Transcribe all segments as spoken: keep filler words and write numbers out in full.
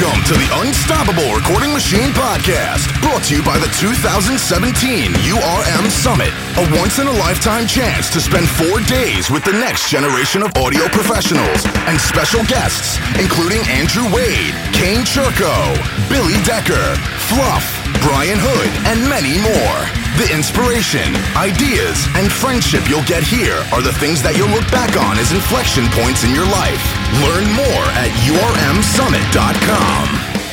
Welcome to the Unstoppable Recording Machine Podcast, brought to you by the two thousand seventeen U R M Summit, a once-in-a-lifetime chance to spend four days with the next generation of audio professionals and special guests, including Andrew Wade, Kane Churko, Billy Decker, Fluff, Brian Hood, and many more. The inspiration, ideas, and friendship you'll get here are the things that you'll look back on as inflection points in your life. Learn more at U R M summit dot com.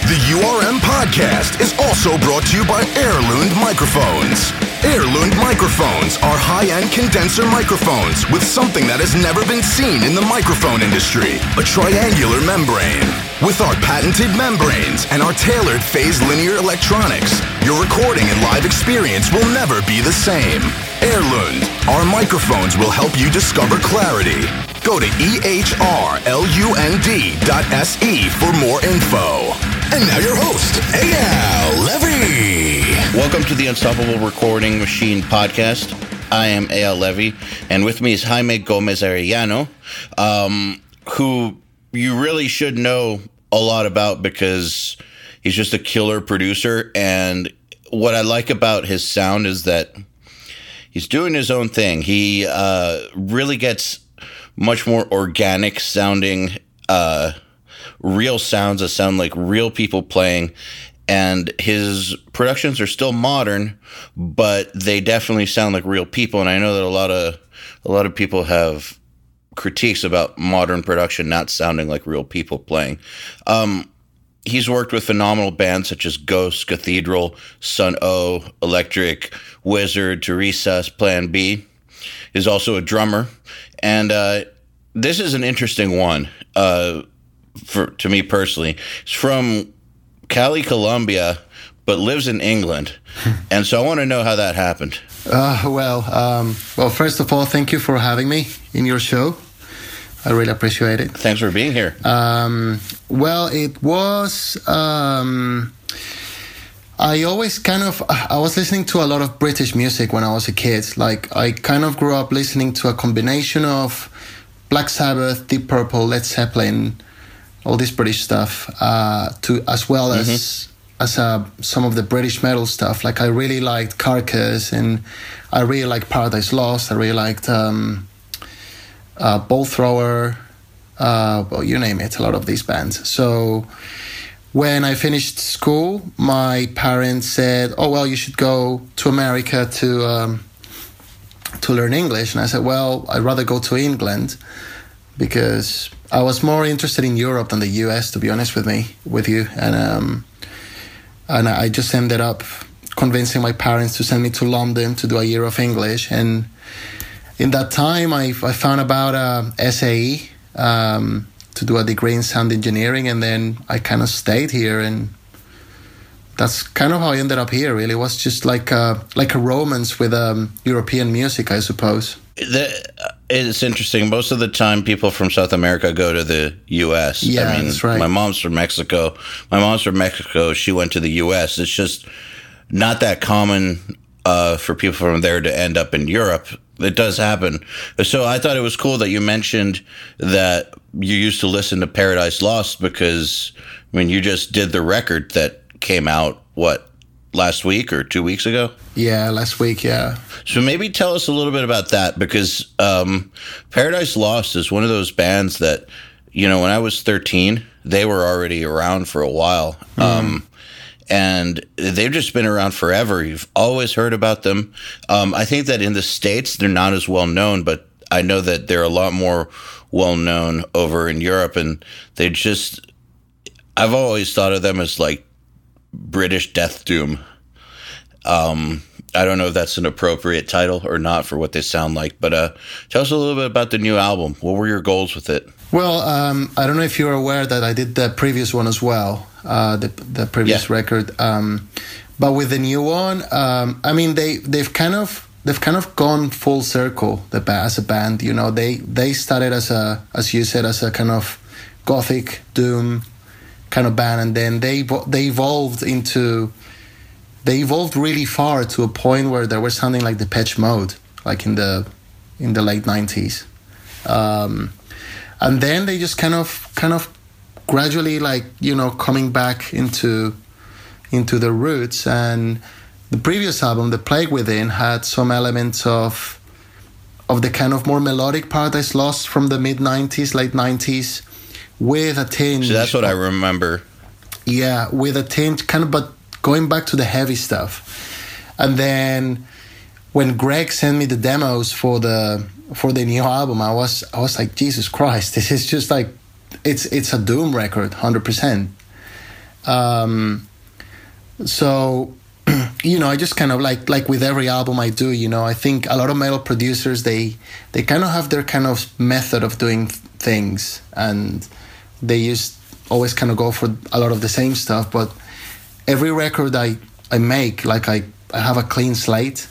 The U R M Podcast is also brought to you by Ehrlund Microphones. Ehrlund Microphones are high-end condenser microphones with something that has never been seen in the microphone industry, a triangular membrane. With our patented membranes and our tailored phase linear electronics, your recording and live experience will never be the same. Ehrlund, our microphones will help you discover clarity. Go to ehrlund dot s e for more info. And now your host, Eyal Levi. Welcome to the Unstoppable Recording Machine Podcast. I am Eyal Levi, and with me is Jaime Gomez-Arellano, um, who you really should know a lot about because he's just a killer producer. And what I like about his sound is that he's doing his own thing. He uh, really gets much more organic sounding, uh, real sounds that sound like real people playing. And his productions are still modern, but they definitely sound like real people. And I know that a lot of a lot of people have critiques about modern production not sounding like real people playing. Um, he's worked with phenomenal bands such as Ghosts, Cathedral, Sun O, Electric Wizard, Teresa's Plan B. He's also a drummer, and uh, this is an interesting one uh, for to me personally. It's from Cali, Colombia, but lives in England. And so I want to know how that happened. Uh, well, um, well, first of all, thank you for having me in your show. I really appreciate it. Thanks for being here. Um, well, it was... Um, I always kind of... I was listening to a lot of British music when I was a kid. Like, I kind of grew up listening to a combination of Black Sabbath, Deep Purple, Led Zeppelin, all this British stuff, uh, to as well as mm-hmm. as uh, some of the British metal stuff. Like I really liked Carcass, and I really liked Paradise Lost. I really liked um, uh, Bolt Thrower. Uh, well, you name it, a lot of these bands. So when I finished school, my parents said, "Oh well, you should go to America to um, to learn English." And I said, "Well, I'd rather go to England because." I was more interested in Europe than the U S, to be honest with me, with you. And um, and I just ended up convincing my parents to send me to London to do a year of English. And in that time, I, I found about a S A E um, to do a degree in sound engineering. And then I kind of stayed here. And that's kind of how I ended up here, really. It was just like a, like a romance with um, European music, I suppose. The, it's interesting. Most of the time, people from South America go to the U S. Yeah, I mean, that's right. My mom's from Mexico. My mom's from Mexico. She went to the U S. It's just not that common uh, for people from there to end up in Europe. It does happen. So I thought it was cool that you mentioned that you used to listen to Paradise Lost because, I mean, you just did the record that came out, what, last week or two weeks ago? Yeah, last week, yeah. So maybe tell us a little bit about that, because um, Paradise Lost is one of those bands that, you know, when I was thirteen, they were already around for a while. Mm. Um, and they've just been around forever. You've always heard about them. Um, I think that in the States, they're not as well known, but I know that they're a lot more well known over in Europe. And they just, I've always thought of them as like British Death Doom. Um, I don't know if that's an appropriate title or not for what they sound like, but uh, tell us a little bit about the new album. What were your goals with it? Well, um, I don't know if you're aware that I did the previous one as well, uh, the, the previous yeah. record. Um, but with the new one, um, I mean, they they've kind of they've kind of gone full circle. The as a band, you know, they they started as a as you said as a kind of gothic doom kind of band, and then they they evolved into they evolved really far to a point where they were sounding like Depeche Mode, like in the in the late nineties, um, and then they just kind of kind of gradually, like, you know, coming back into into the roots. And the previous album, The Plague Within, had some elements of of the kind of more melodic Paradise Lost from the mid nineties, late nineties, with a tinge. So that's what I remember. Yeah, with a tinge, kind of, but going back to the heavy stuff. And then when Greg sent me the demos for the for the new album, I was I was like, Jesus Christ, this is just like, it's it's a doom record, one hundred percent. Um, so, you know, I just kind of like like with every album I do, you know, I think a lot of metal producers, they they kind of have their kind of method of doing things, and they just always kind of go for a lot of the same stuff. But every record I I make, like I I have a clean slate.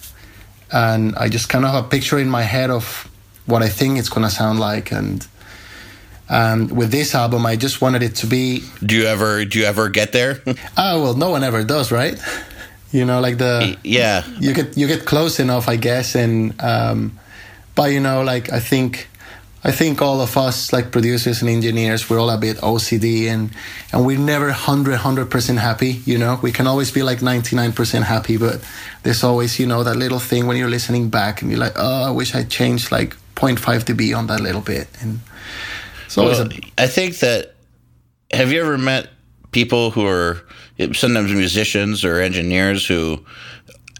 And I just kind of have a picture in my head of what I think it's going to sound like. And and with this album, I just wanted it to be... Do you ever do you ever get there? Oh, well, no one ever does, right? You know, like the... Yeah. You get you get close enough, I guess. And um, but, you know, like I think I think all of us, like producers and engineers, we're all a bit O C D. And, and we're never one hundred percent happy, you know? We can always be like ninety-nine percent happy, but... There's always, you know, that little thing when you're listening back and you're like, oh, I wish I changed like zero point five decibels on that little bit. And it's always well, a- I think that, have you ever met people who are sometimes musicians or engineers who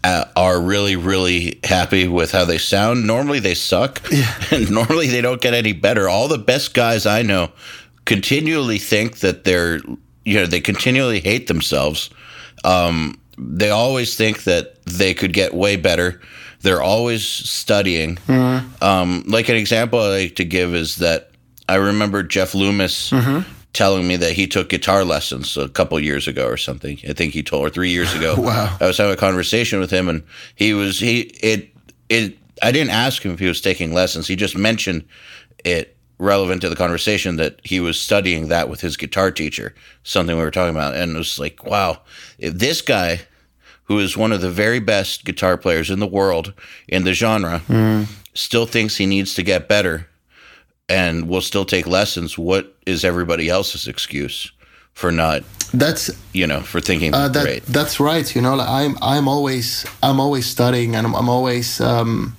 uh, are really, really happy with how they sound? Normally they suck, yeah. And normally they don't get any better. All the best guys I know continually think that they're, you know, they continually hate themselves. Um, They always think that they could get way better. They're always studying. Mm-hmm. Um, like an example I like to give is that I remember Jeff Loomis mm-hmm. telling me that he took guitar lessons a couple years ago or something. I think he told, or three years ago. Wow. I was having a conversation with him, and he was he it it. I didn't ask him if he was taking lessons. He just mentioned it, relevant to the conversation, that he was studying that with his guitar teacher, something we were talking about. And it was like, wow, if this guy, who is one of the very best guitar players in the world in the genre, mm. still thinks he needs to get better and will still take lessons, what is everybody else's excuse for not, that's, you know, for thinking uh, that, great? That's right. You know, like I'm, I'm always, I'm always studying, and I'm, I'm always, um,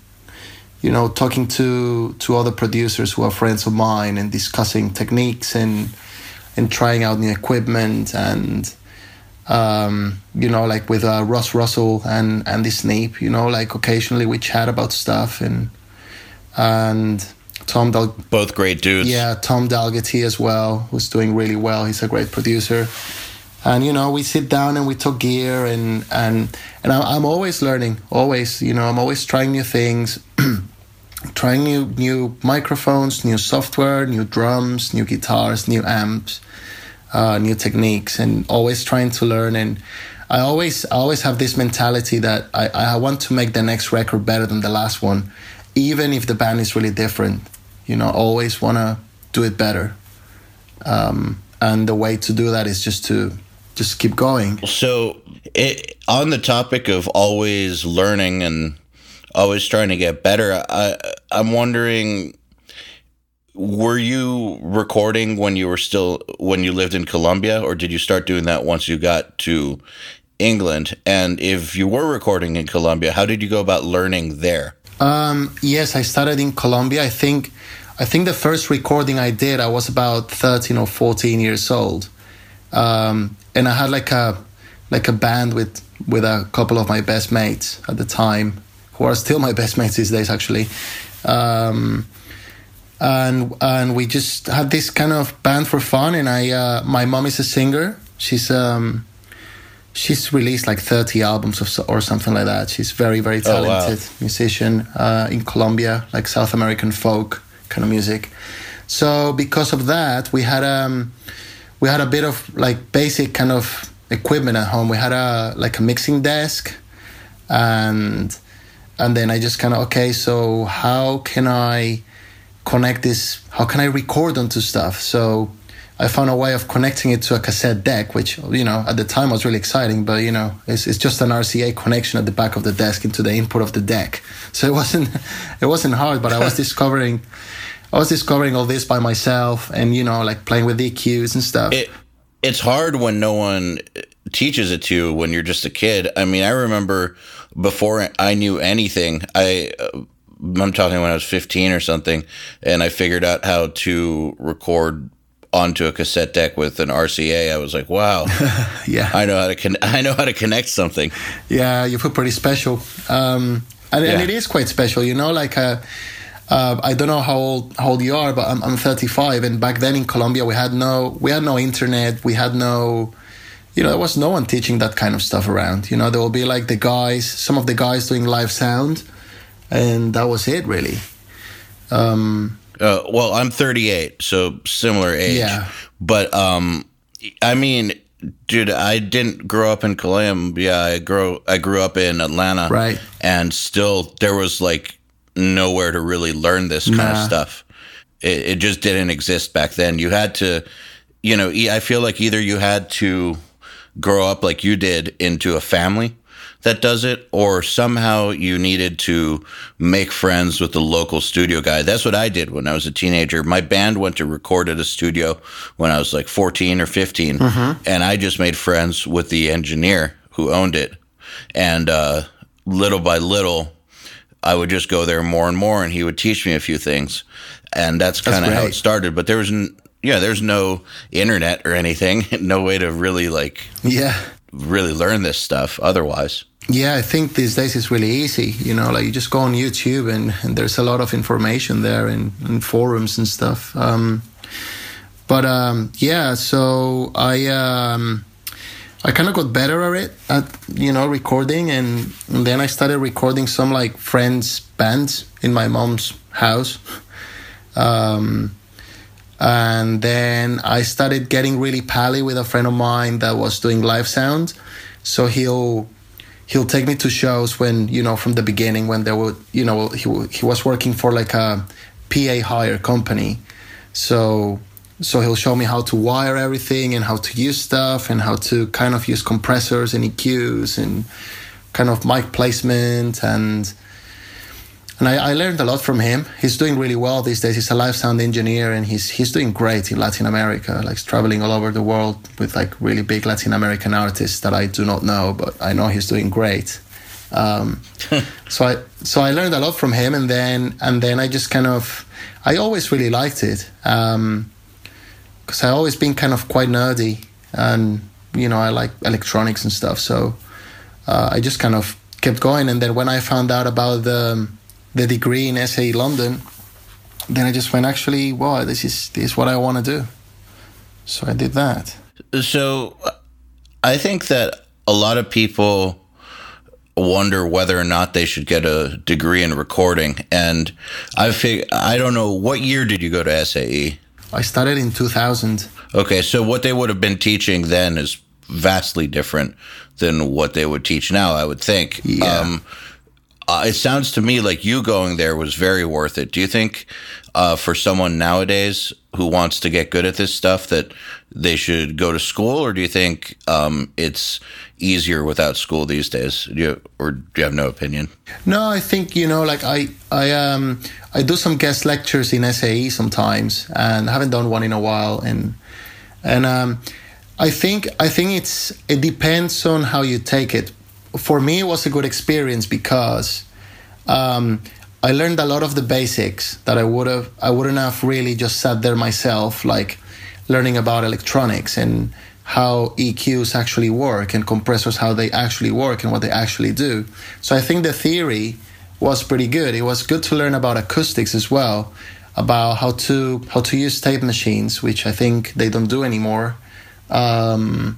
you know, talking to, to other producers who are friends of mine and discussing techniques and and trying out new equipment. And, um, you know, like with uh, Ross Russell and Andy Sneap, you know, like occasionally we chat about stuff. And and Tom Dal- both great dudes. Yeah, Tom Dalgety as well, who's doing really well. He's a great producer. And, you know, we sit down and we talk gear, and and, and I'm always learning, always, you know, I'm always trying new things, trying new new microphones, new software, new drums, new guitars, new amps, uh, new techniques, and always trying to learn. And I always I always have this mentality that I, I want to make the next record better than the last one, even if the band is really different. You know, always want to do it better. Um, and the way to do that is just to... just keep going. So it, on the topic of always learning and always trying to get better, I, I'm wondering, were you recording when you were still, when you lived in Colombia, or did you start doing that once you got to England? And if you were recording in Colombia, how did you go about learning there? Um, yes, I started in Colombia. I think, I think the first recording I did, I was about thirteen or fourteen years old. Um, and I had like a like a band with, with a couple of my best mates at the time, who are still my best mates these days, actually. Um, and and we just had this kind of band for fun. And I uh, my mom is a singer. She's um, she's released like thirty albums of, or something like that. She's very very talented oh, wow. musician uh, in Colombia, like South American folk kind of music. So because of that, we had um. We had a bit of like basic kind of equipment at home. We had a like a mixing desk, and and then I just kind of, okay, so how can I connect this? How can I record onto stuff? So I found a way of connecting it to a cassette deck, which, you know, at the time was really exciting. But, you know, it's it's just an R C A connection at the back of the desk into the input of the deck. So it wasn't it wasn't hard, but I was discovering I was discovering all this by myself and, you know, like playing with E Qs and stuff. It, it's hard when no one teaches it to you when you're just a kid. I mean, I remember before I knew anything, I... Uh, I'm talking when I was fifteen or something, and I figured out how to record onto a cassette deck with an R C A. I was like, "Wow, yeah, I know how to con- I know how to connect something." Yeah, you feel pretty special, um, and, yeah. and it is quite special, you know. Like, uh, uh, I don't know how old how old you are, but I'm, I'm thirty-five, and back then in Colombia we had no we had no internet, we had no. You know, there was no one teaching that kind of stuff around. You know, there will be like the guys, some of the guys doing live sound. And that was it, really. Um, uh, well, I'm thirty-eight, so similar age. Yeah. But, um, I mean, dude, I didn't grow up in Colombia. I grew, I grew up in Atlanta. Right. And still, there was, like, nowhere to really learn this kind nah. of stuff. It, it just didn't exist back then. You had to, you know, I feel like either you had to grow up like you did into a family that does it, or somehow you needed to make friends with the local studio guy. That's what I did when I was a teenager. My band went to record at a studio when I was like fourteen or fifteen, mm-hmm. and I just made friends with the engineer who owned it. And uh, little by little, I would just go there more and more, and he would teach me a few things. And that's kind of how it started. But there was, n- yeah, there's no internet or anything, no way to really like, yeah, really learn this stuff otherwise. Yeah, I think these days it's really easy, you know, like you just go on YouTube and, and there's a lot of information there and, and forums and stuff. Um, but um, yeah, so I um, I kind of got better at it, at, you know, recording. And, and then I started recording some like friends' bands in my mom's house. Um, and then I started getting really pally with a friend of mine that was doing live sound. So he'll... He'll take me to shows when, you know, from the beginning when there were, you know, he he was working for like a P A hire company. So so he'll show me how to wire everything and how to use stuff and how to kind of use compressors and E Qs and kind of mic placement. And and I, I learned a lot from him. He's doing really well these days. He's a live sound engineer and he's he's doing great in Latin America, like traveling all over the world with like really big Latin American artists that I do not know, but I know he's doing great. Um, so I so I learned a lot from him, and then and then I just kind of I always really liked it um, because I've always been kind of quite nerdy, and you know I like electronics and stuff. So uh, I just kind of kept going, and then when I found out about the the degree in S A E London, then I just went, actually, wow, this is this is what I want to do. So I did that. So I think that a lot of people wonder whether or not they should get a degree in recording. And I fig- I don't know, what year did you go to S A E? I started in two thousand. Okay, so what they would have been teaching then is vastly different than what they would teach now, I would think. Yeah. Um, Uh, it sounds to me like you going there was very worth it. Do you think uh, for someone nowadays who wants to get good at this stuff that they should go to school, or do you think um, it's easier without school these days? Do you, or do you have no opinion? No, I think, you know, like I I, um, I do some guest lectures in S A E sometimes, and I haven't done one in a while. And and um, I think I think it's it depends on how you take it. For me, it was a good experience because um, I learned a lot of the basics that I would have, I wouldn't have really just sat there myself, like learning about electronics and how E Qs actually work and compressors, how they actually work and what they actually do. So I think the theory was pretty good. It was good to learn about acoustics as well, about how to how to use tape machines, which I think they don't do anymore. Um,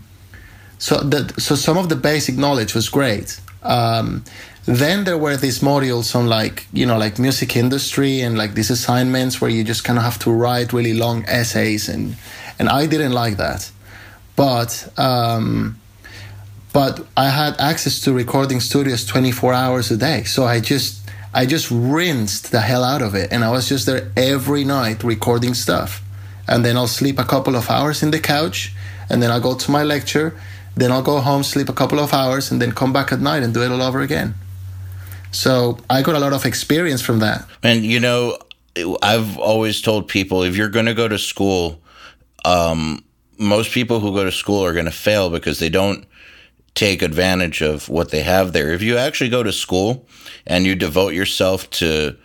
So, that, so some of the basic knowledge was great. Um, then there were these modules on like, you know, like music industry and like these assignments where you just kind of have to write really long essays. And, and I didn't like that. But um, but I had access to recording studios twenty-four hours a day. So I just I just rinsed the hell out of it. And I was just there every night recording stuff. And then I'll sleep a couple of hours in the couch. And then I'll go to my lecture. Then I'll go home, sleep a couple of hours, and then come back at night and do it all over again. So I got a lot of experience from that. And, you know, I've always told people, if you're going to go to school, um, most people who go to school are going to fail because they don't take advantage of what they have there. If you actually go to school and you devote yourself to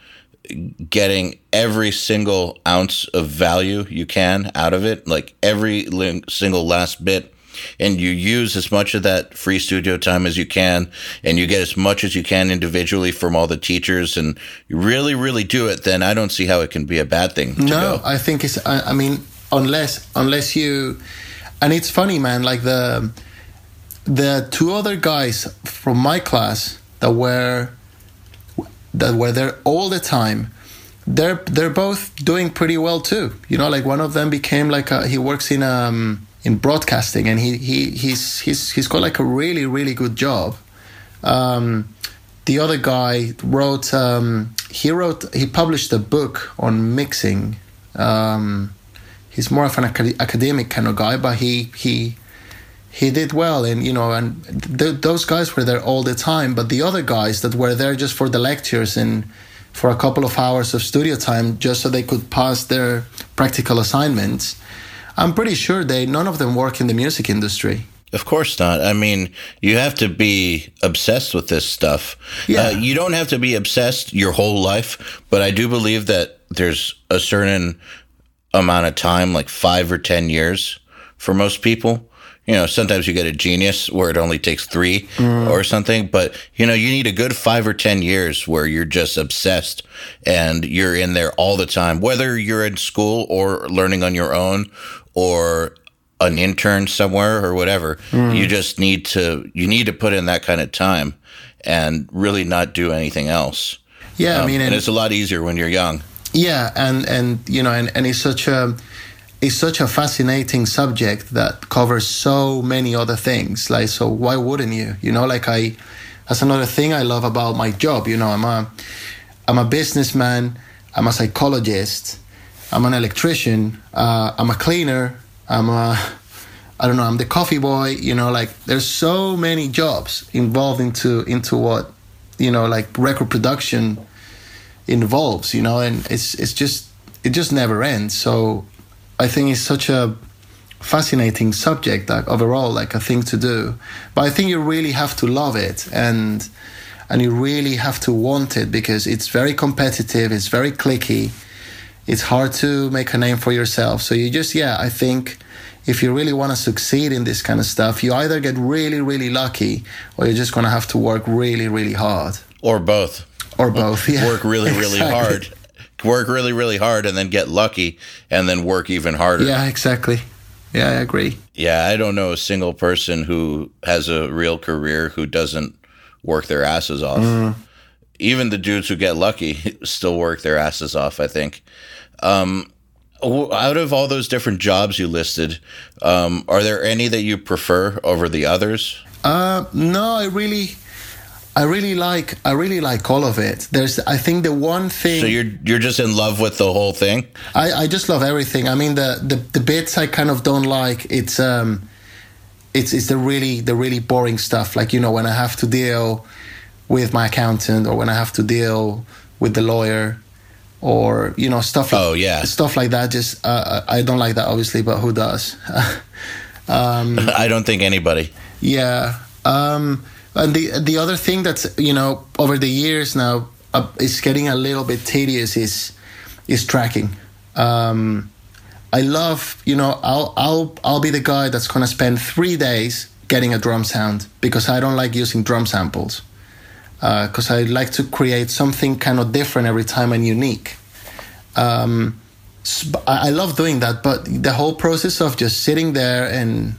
getting every single ounce of value you can out of it, like every single last bit, and you use as much of that free studio time as you can, and you get as much as you can individually from all the teachers, and you really, really do it, then I don't see how it can be a bad thing to no, go. I think it's, I, I mean, unless, unless you, and it's funny, man, like the, the two other guys from my class that were, that were there all the time, they're, they're both doing pretty well too. You know, like one of them became like a, he works in, um, in broadcasting, and he, he he's he's he's got like a really really good job. Um, the other guy wrote um, he wrote he published a book on mixing. Um, he's more of an acad- academic kind of guy, but he he he did well, and you know, and th- those guys were there all the time. But the other guys that were there just for the lectures and for a couple of hours of studio time, just so they could pass their practical assignments, I'm pretty sure they none of them work in the music industry. Of course not. I mean, you have to be obsessed with this stuff. Yeah. Uh, you don't have to be obsessed your whole life, but I do believe that there's a certain amount of time, like five or ten years for most people. You know, sometimes you get a genius where it only takes three mm. or something, but, you know, you need a good five or ten years where you're just obsessed and you're in there all the time, whether you're in school or learning on your own or an intern somewhere or whatever. Mm. You just need to, you need to put in that kind of time and really not do anything else. Yeah, um, I mean, and, and it's a lot easier when you're young. Yeah, and, and you know, and, and it's such a... It's such a fascinating subject that covers so many other things. Like, so why wouldn't you? You know, like I, that's another thing I love about my job. You know, I'm a, I'm a businessman. I'm a psychologist. I'm an electrician. Uh, I'm a cleaner. I'm a, I don't know. I'm the coffee boy. You know, like there's so many jobs involved into into what, you know, like record production involves. You know, and it's it's just it just never ends. So. I think it's such a fascinating subject, like overall, like a thing to do. But I think you really have to love it, and and you really have to want it, because it's very competitive, it's very cliquey, it's hard to make a name for yourself. So you just, yeah, I think if you really want to succeed in this kind of stuff, you either get really, really lucky, or you're just going to have to work really, really hard. Or both. Or both, yeah. Work really, really exactly. hard. Work really, really hard and then get lucky and then work even harder. Yeah, exactly. Yeah, I agree. Yeah, I don't know a single person who has a real career who doesn't work their asses off. Mm. Even the dudes who get lucky still work their asses off, I think. Um, out of all those different jobs you listed, um, are there any that you prefer over the others? Uh, no, I really... I really like I really like all of it. There's I think the one thing. So you're you're just in love with the whole thing? I, I just love everything. I mean the, the, the bits I kind of don't like, it's um it's it's the really the really boring stuff. Like, you know, when I have to deal with my accountant, or when I have to deal with the lawyer, or, you know, stuff like, oh, yeah. stuff like that. Just uh, I don't like that, obviously, but who does? um, I don't think anybody. Yeah. Um And the the other thing that's, you know, over the years now, uh, it's getting a little bit tedious is is tracking. Um, I love, you know, I'll I'll I'll be the guy that's gonna spend three days getting a drum sound, because I don't like using drum samples, because uh, I like to create something kind of different every time and unique. Um, I love doing that, but the whole process of just sitting there and.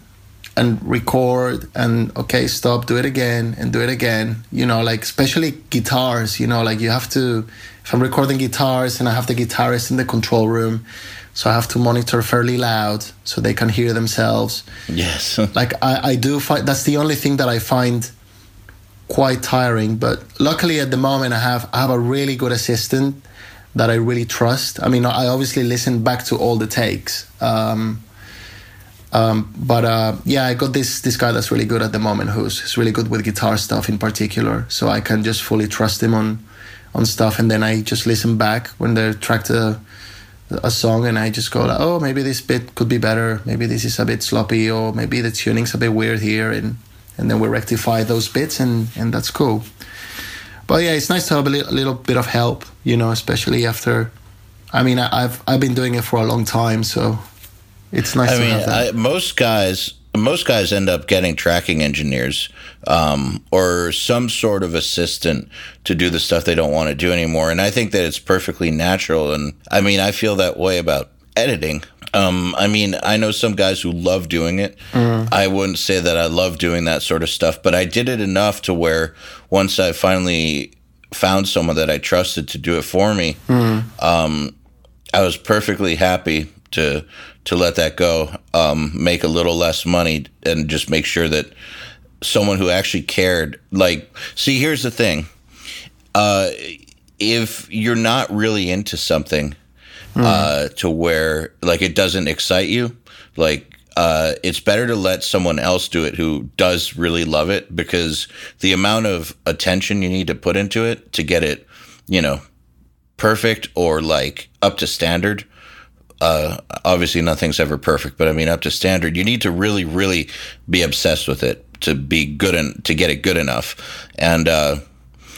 and record and, okay, stop, do it again and do it again. You know, like especially guitars, you know, like you have to, if I'm recording guitars and I have the guitarist in the control room, so I have to monitor fairly loud so they can hear themselves. Yes. Like I, I do find, that's the only thing that I find quite tiring. But luckily at the moment I have, I have a really good assistant that I really trust. I mean, I obviously listen back to all the takes. Um, Um, but uh, yeah, I got this this guy that's really good at the moment, who's, who's really good with guitar stuff in particular. So I can just fully trust him on on stuff, and then I just listen back when they tracked a, a song, and I just go like, oh, maybe this bit could be better, maybe this is a bit sloppy, or maybe the tuning's a bit weird here, and and then we rectify those bits, and and that's cool. But yeah, it's nice to have a, li- a little bit of help, you know, especially after. I mean, I, I've I've been doing it for a long time, so it's nice. I to mean, have that. I, most guys. Most guys end up getting tracking engineers um, or some sort of assistant to do the stuff they don't want to do anymore. And I think that it's perfectly natural. And I mean, I feel that way about editing. Um, I mean, I know some guys who love doing it. Mm. I wouldn't say that I love doing that sort of stuff, but I did it enough to where once I finally found someone that I trusted to do it for me, mm. um, I was perfectly happy to to let that go, um, make a little less money, and just make sure that someone who actually cared, like, see, here's the thing. Uh, if you're not really into something mm. uh, to where, like, it doesn't excite you, like, uh, it's better to let someone else do it who does really love it, because the amount of attention you need to put into it to get it, you know, perfect or, like, up to standard. Uh, obviously nothing's ever perfect, but I mean, up to standard, you need to really, really be obsessed with it to be good and to get it good enough. And, uh,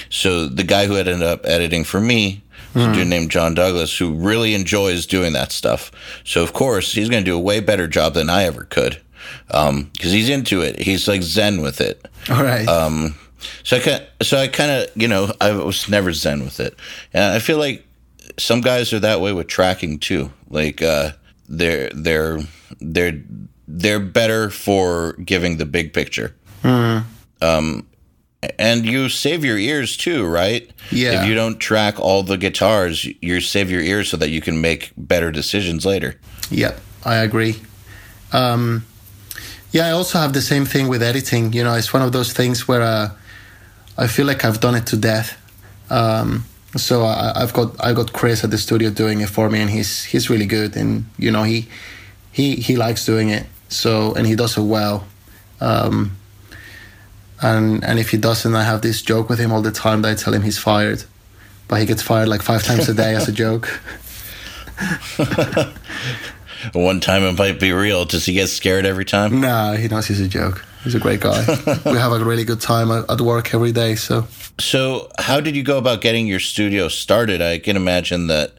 so the guy who ended up editing for me, mm. a dude named John Douglas, who really enjoys doing that stuff. So of course he's going to do a way better job than I ever could. Um, cause he's into it. He's like Zen with it. All right. Um, so I kind so I kind of, you know, I was never Zen with it. And I feel like some guys are that way with tracking too. Like uh, they're they're they're they're better for giving the big picture. Mm. Um, and you save your ears too, right? Yeah. If you don't track all the guitars, you save your ears so that you can make better decisions later. Yep, I agree. Um, yeah, I also have the same thing with editing. You know, it's one of those things where uh, I feel like I've done it to death. Um, So I, I've got I got Chris at the studio doing it for me, and he's he's really good, and you know he he he likes doing it. So and he does it well, um, and and if he doesn't, I have this joke with him all the time that I tell him he's fired, but he gets fired like five times a day as a joke. One time it might be real. Does he get scared every time? No, he knows he's a joke. He's a great guy. We have a really good time at work every day. So, so how did you go about getting your studio started? I can imagine that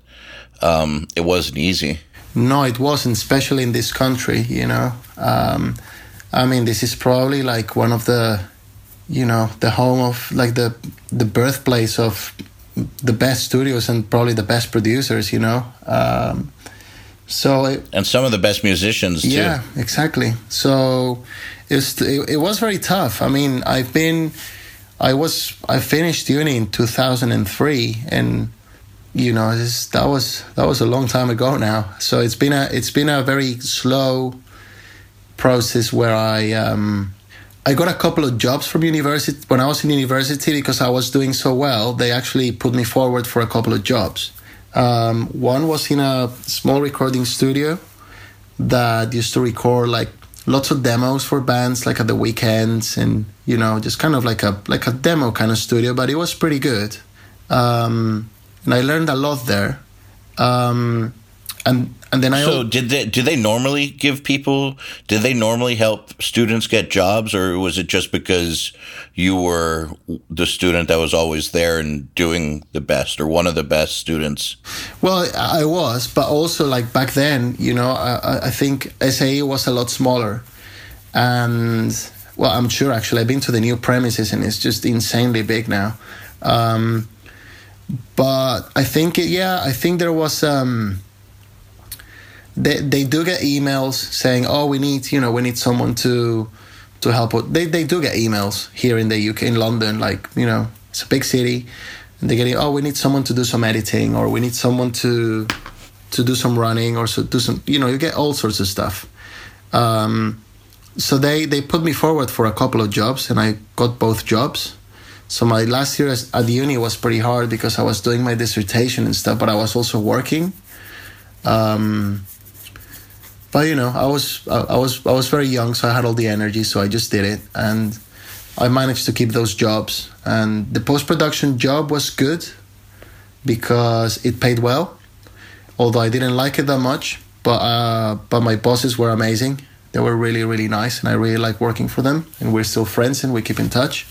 um, it wasn't easy. No, it wasn't, especially in this country. You know, um, I mean, this is probably like one of the, you know, the home of like the the birthplace of the best studios and probably the best producers. You know. Um, So it, and some of the best musicians too. Yeah, exactly. So it's, it it was very tough. I mean, I've been, I was, I finished uni in two thousand three, and you know, it's, that was that was a long time ago now. So it's been a it's been a very slow process where I um, I got a couple of jobs from university when I was in university because I was doing so well. They actually put me forward for a couple of jobs. Um, one was in a small recording studio that used to record like lots of demos for bands, like at the weekends, and you know, just kind of like a like a demo kind of studio. But it was pretty good, um, and I learned a lot there. Um, and and then I so did they do they normally give people? Did they normally help students get jobs, or was it just because you were the student that was always there and doing the best, or one of the best students? Well, I was, but also like back then, you know, I, I think S A E was a lot smaller, and well, I'm sure actually I've been to the new premises and it's just insanely big now. Um, but I think it, yeah, I think there was. Um, They they do get emails saying, oh, we need, you know, we need someone to to help. They they do get emails here in the U K, in London, like, you know, it's a big city. And they're getting, oh, we need someone to do some editing, or we need someone to to do some running, or so do some, you know, you get all sorts of stuff. Um, so they, they put me forward for a couple of jobs, and I got both jobs. So my last year at uni was pretty hard because I was doing my dissertation and stuff, but I was also working. Um But you know, I was I was I was very young, so I had all the energy, so I just did it, and I managed to keep those jobs. And the post production job was good. because it paid well, although I didn't like it that much. But uh, but my bosses were amazing. They were really, really nice, and I really like working for them. And we're still friends, and we keep in touch.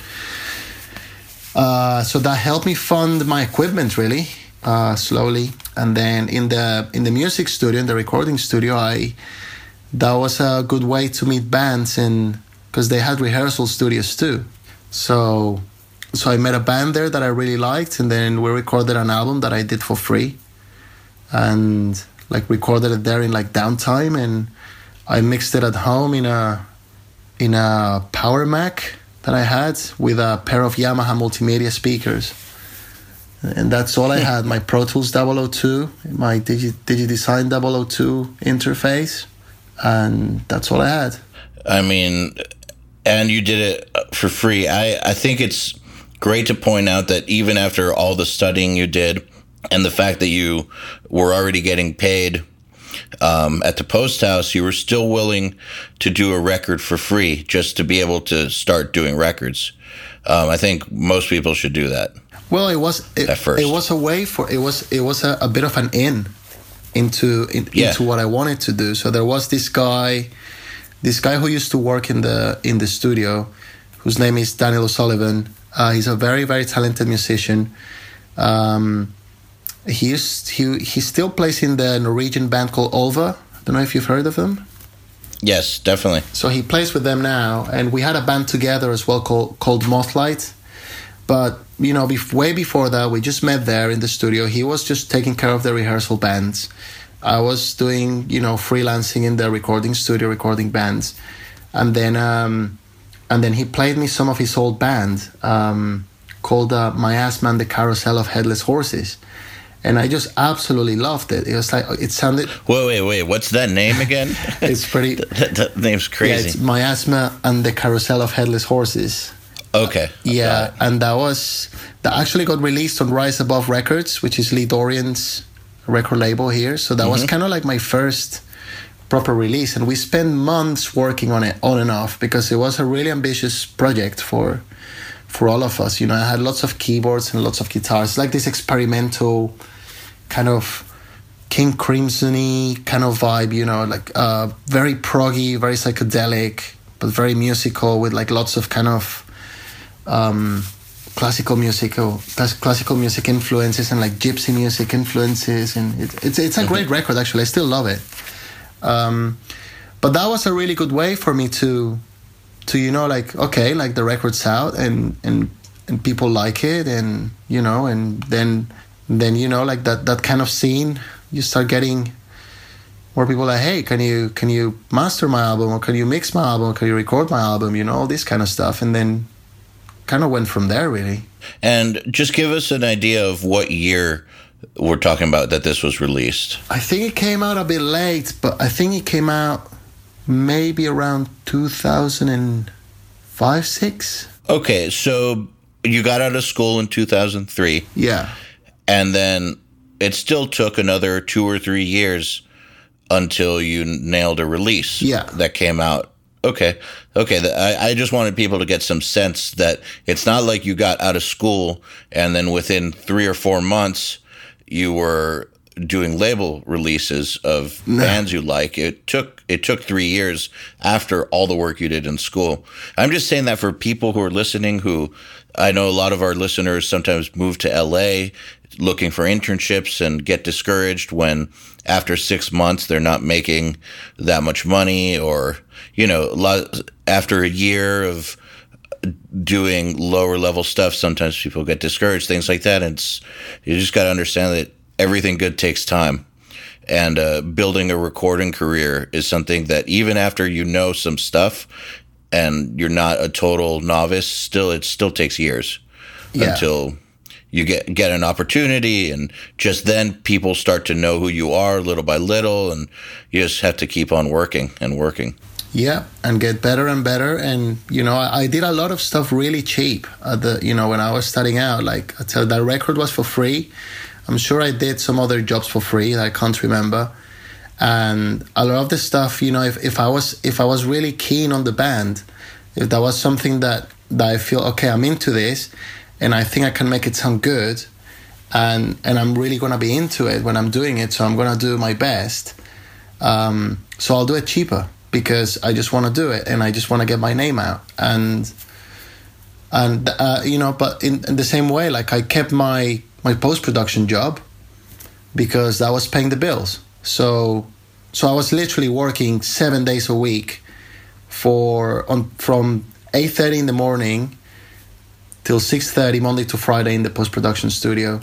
Uh, so that helped me fund my equipment, really, uh, slowly. And then in the in the music studio, in the recording studio, I that was a good way to meet bands, and because they had rehearsal studios too. So so I met a band there that I really liked, and then we recorded an album that I did for free, and like recorded it there in like downtime, and I mixed it at home in a in a Power Mac that I had with a pair of Yamaha multimedia speakers. And that's all I had, my Pro Tools double oh two, my Digi DigiDesign double oh two interface, and that's all I had. I mean, and you did it for free. I, I think it's great to point out that even after all the studying you did, and the fact that you were already getting paid um, at the post house, you were still willing to do a record for free just to be able to start doing records. Um, I think most people should do that. Well, it was it, at first. It was a way for it was it was a, a bit of an in into in, yeah. into what I wanted to do. So there was this guy, this guy who used to work in the in the studio, whose name is Daniel O'Sullivan. Uh, he's a very very talented musician. Um, He used, he he still plays in the Norwegian band called Olva. I don't know if you've heard of them. Yes, definitely. So he plays with them now, and we had a band together as well called called Mothlight. But you know, bef- way before that, we just met there in the studio. He was just taking care of the rehearsal bands. I was doing you know freelancing in the recording studio, recording bands, and then um, and then he played me some of his old band um, called uh, Miasma and the Carousel of Headless Horses. And I just absolutely loved it. It was like, it sounded... Wait, wait, wait. What's that name again? It's pretty... that, that name's crazy. Yeah, it's Miasma and the Carousel of Headless Horses. Okay. Uh, yeah, and that was... That actually got released on Rise Above Records, which is Lee Dorian's record label here. So that mm-hmm. was kind of like my first proper release. And we spent months working on it on and off because it was a really ambitious project for... for all of us. You know, I had lots of keyboards and lots of guitars, like this experimental kind of King Crimson-y kind of vibe, you know, like uh, very proggy, very psychedelic, but very musical with like lots of kind of um, classical musical, classical music influences and like gypsy music influences. And it, it's, it's a great record, actually. I still love it. Um, but that was a really good way for me to... So, you know, like, okay, like the record's out and, and, and people like it and, you know, and then, then you know, like that, that kind of scene, you start getting more people like, hey, can you can you master my album or can you mix my album or can you record my album, you know, all this kind of stuff. And then kind of went from there, really. And just give us an idea of what year we're talking about that this was released. I think it came out a bit late, but I think it came out... maybe around two thousand five, six. Okay, so you got out of school in two thousand three. Yeah. And then it still took another two or three years until you nailed a release yeah. that came out. Okay, okay. I, I just wanted people to get some sense that it's not like you got out of school and then within three or four months you were... doing label releases of no. bands you like. It took it took three years after all the work you did in school. I'm just saying that for people who are listening, who I know a lot of our listeners sometimes move to L A looking for internships and get discouraged when after six months they're not making that much money, or you know, a lot, after a year of doing lower level stuff, sometimes people get discouraged, things like that. And it's, you just got to understand that everything good takes time, and uh, building a recording career is something that even after you know some stuff and you're not a total novice, still it still takes years yeah. until you get get an opportunity, and just then people start to know who you are little by little, and you just have to keep on working and working. Yeah, and get better and better, and you know I, I did a lot of stuff really cheap. At the you know when I was starting out, like so that record was for free. I'm sure I did some other jobs for free that I can't remember, and a lot of the stuff, you know, if, if I was if I was really keen on the band, if that was something that, that I feel okay, I'm into this, and I think I can make it sound good, and and I'm really going to be into it when I'm doing it, so I'm going to do my best. Um, so I'll do it cheaper because I just want to do it and I just want to get my name out. And and uh, you know, but in, in the same way, like I kept my my post-production job because that was paying the bills. So so I was literally working seven days a week for on from eight thirty in the morning till six thirty Monday to Friday in the post-production studio,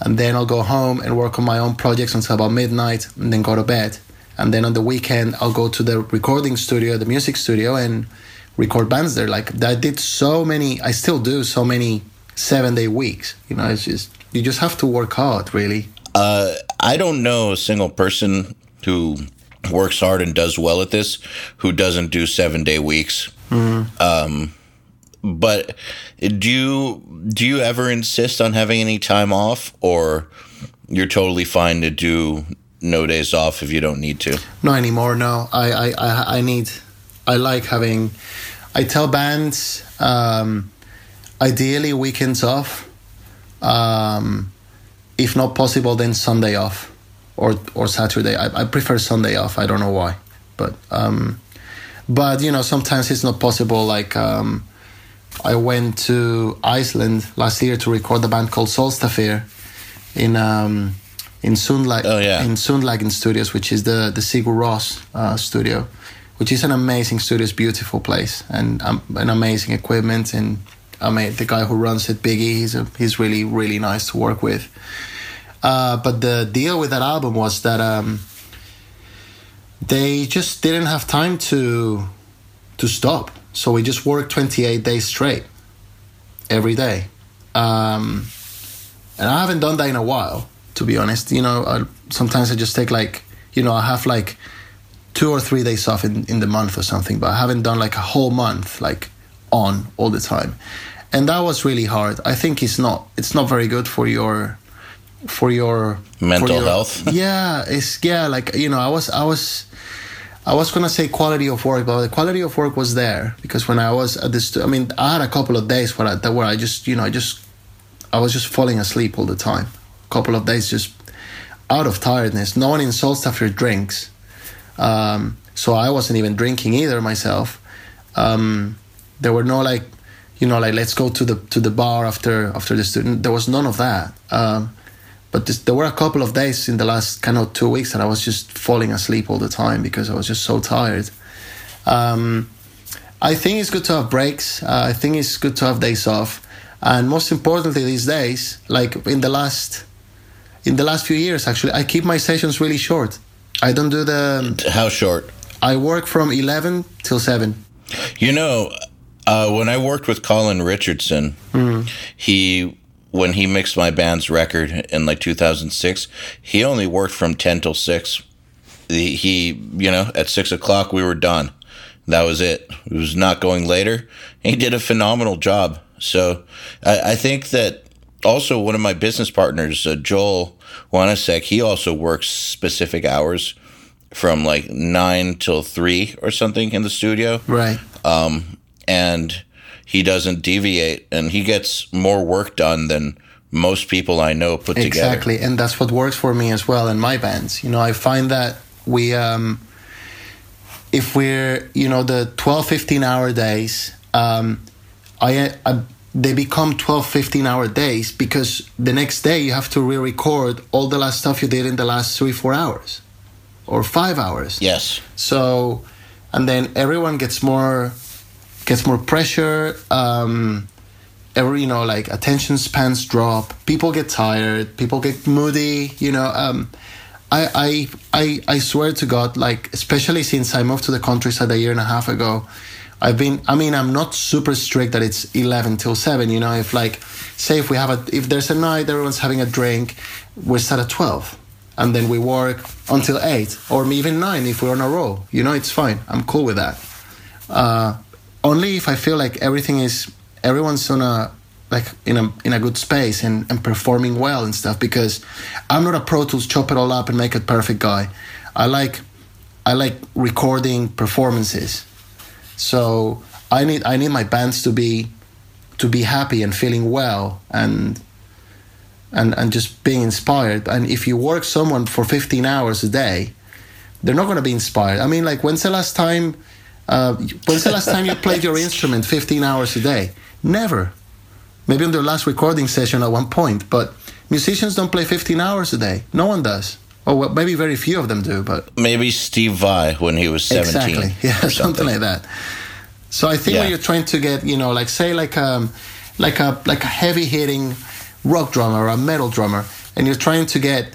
and then I'll go home and work on my own projects until about midnight and then go to bed. And then on the weekend I'll go to the recording studio, the music studio, and record bands there. Like I did so many, I still do so many seven-day weeks. You know, it's just, you just have to work hard, really. Uh, I don't know a single person who works hard and does well at this who doesn't do seven-day weeks. Mm. Um, but do you, do you ever insist on having any time off, or you're totally fine to do no days off if you don't need to? Not anymore, no. I, I, I, I need... I like having... I tell bands, um, ideally weekends off. Um, if not possible, then Sunday off or or Saturday. I, I prefer Sunday off. I don't know why. But, um, but you know, sometimes it's not possible. Like, um, I went to Iceland last year to record a band called Solstafir in... Um, in Sundlaugin oh, yeah. in Sundlaugin Studios, which is the the Sigur Rós uh, studio, which is an amazing studio. It's a beautiful place and um, an amazing equipment. And I mean, the guy who runs it, Biggie, he's a, he's really really nice to work with. Uh, but the deal with that album was that um, they just didn't have time to to stop. So we just worked twenty-eight days straight, every day, um, and I haven't done that in a while. To be honest, you know, I, sometimes I just take like, you know, I have like two or three days off in, in the month or something, but I haven't done like a whole month, like on all the time. And that was really hard. I think it's not, it's not very good for your, for your mental for your, health. Yeah. It's yeah. Like, you know, I was, I was, I was going to say quality of work, but the quality of work was there because when I was at this, I mean, I had a couple of days where I, where I just, you know, I just, I was just falling asleep all the time. Couple of days just out of tiredness. No one in Solstafir drinks, um, so I wasn't even drinking either myself. Um, there were no like, you know, like let's go to the to the bar after after the student. There was none of that. Um, but this, there were a couple of days in the last kind of two weeks that I was just falling asleep all the time because I was just so tired. Um, I think it's good to have breaks. Uh, I think it's good to have days off, and most importantly these days, like in the last. In the last few years, actually, I keep my sessions really short. I don't do the... How short? I work from eleven till seven. You know, uh, when I worked with Colin Richardson, mm. he when he mixed my band's record in like two thousand six, he only worked from ten till six. He, he you know, at six o'clock, we were done. That was it. It was not going later. He did a phenomenal job. So I, I think that... Also, one of my business partners, uh, Joel Wanasek, he also works specific hours from like nine till three or something in the studio. Right. Um, and he doesn't deviate, and he gets more work done than most people I know put exactly. together. Exactly, and that's what works for me as well in my bands. You know, I find that we, um, if we're, you know, the twelve, fifteen-hour days, um, I... I they become twelve, fifteen-hour days because the next day you have to re-record all the last stuff you did in the last three, four hours or five hours. Yes. So, and then everyone gets more gets more pressure. Um, every, you know, like attention spans drop. People get tired. People get moody. You know, um, I, I, I, I swear to God, like especially since I moved to the countryside a year and a half ago, I've been, I mean, I'm not super strict that it's eleven till seven, you know, if like, say if we have a, if there's a night, everyone's having a drink, we start at twelve and then we work until eight or even nine if we're on a roll, you know, it's fine. I'm cool with that. Uh, only if I feel like everything is, everyone's on a, like in a, in a good space and, and performing well and stuff, because I'm not a Pro Tools chop it all up and make it perfect guy. I like, I like recording performances. So I need I need my bands to be to be happy and feeling well and and, and just being inspired. And if you work someone for fifteen hours a day, they're not going to be inspired. I mean, like, when's the last time uh, when's the last time you played your instrument fifteen hours a day? Never. Maybe on their last recording session at one point, but musicians don't play fifteen hours a day. No one does. Oh, well, maybe very few of them do, but... Maybe Steve Vai when he was seventeen. Exactly, yeah, something. something like that. So I think yeah. when you're trying to get, you know, like, say, like, um, like a like a heavy-hitting rock drummer or a metal drummer, and you're trying to get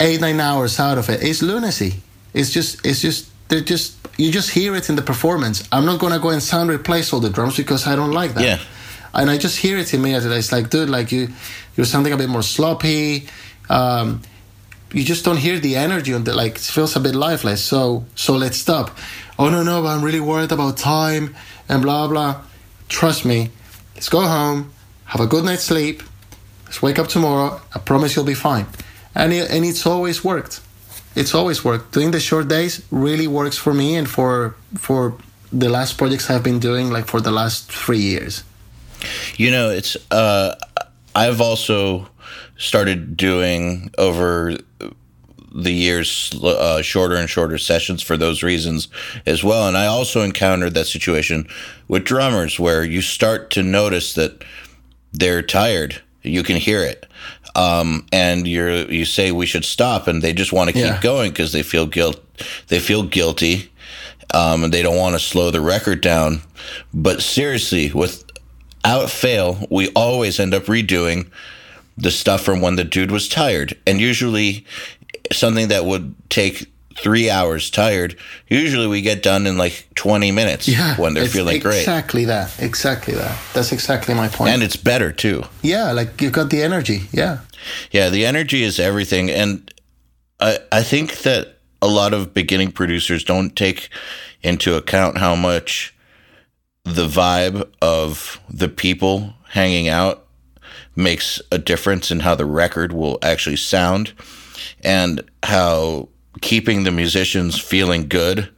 eight, nine hours out of it, it's lunacy. It's just, it's just, they're just, you just hear it in the performance. I'm not going to go and sound replace all the drums because I don't like that. Yeah. And I just hear it in me. It's like, dude, like you, you're something a bit more sloppy. Um, you just don't hear the energy, and the, like, it feels a bit lifeless. So, so let's stop. Oh no, no, but I'm really worried about time and blah blah. Trust me. Let's go home, have a good night's sleep. Let's wake up tomorrow. I promise you'll be fine. And it, and it's always worked. It's always worked. Doing the short days really works for me and for for the last projects I've been doing, like for the last three years. You know, it's uh, I've also started doing over the years uh, shorter and shorter sessions for those reasons as well. And I also encountered that situation with drummers where you start to notice that they're tired. You can hear it. Um, and you you say we should stop, and they just want to yeah. keep going because they feel guilt. They feel guilty, um, and they don't want to slow the record down. But seriously, with Out fail, we always end up redoing the stuff from when the dude was tired. And usually something that would take three hours tired, usually we get done in like twenty minutes yeah, when they're feeling exactly great. Exactly that. Exactly that. That's exactly my point. And it's better too. Yeah, like you've got the energy. Yeah. Yeah, the energy is everything. And I, I think that a lot of beginning producers don't take into account how much the vibe of the people hanging out makes a difference in how the record will actually sound, and how keeping the musicians feeling good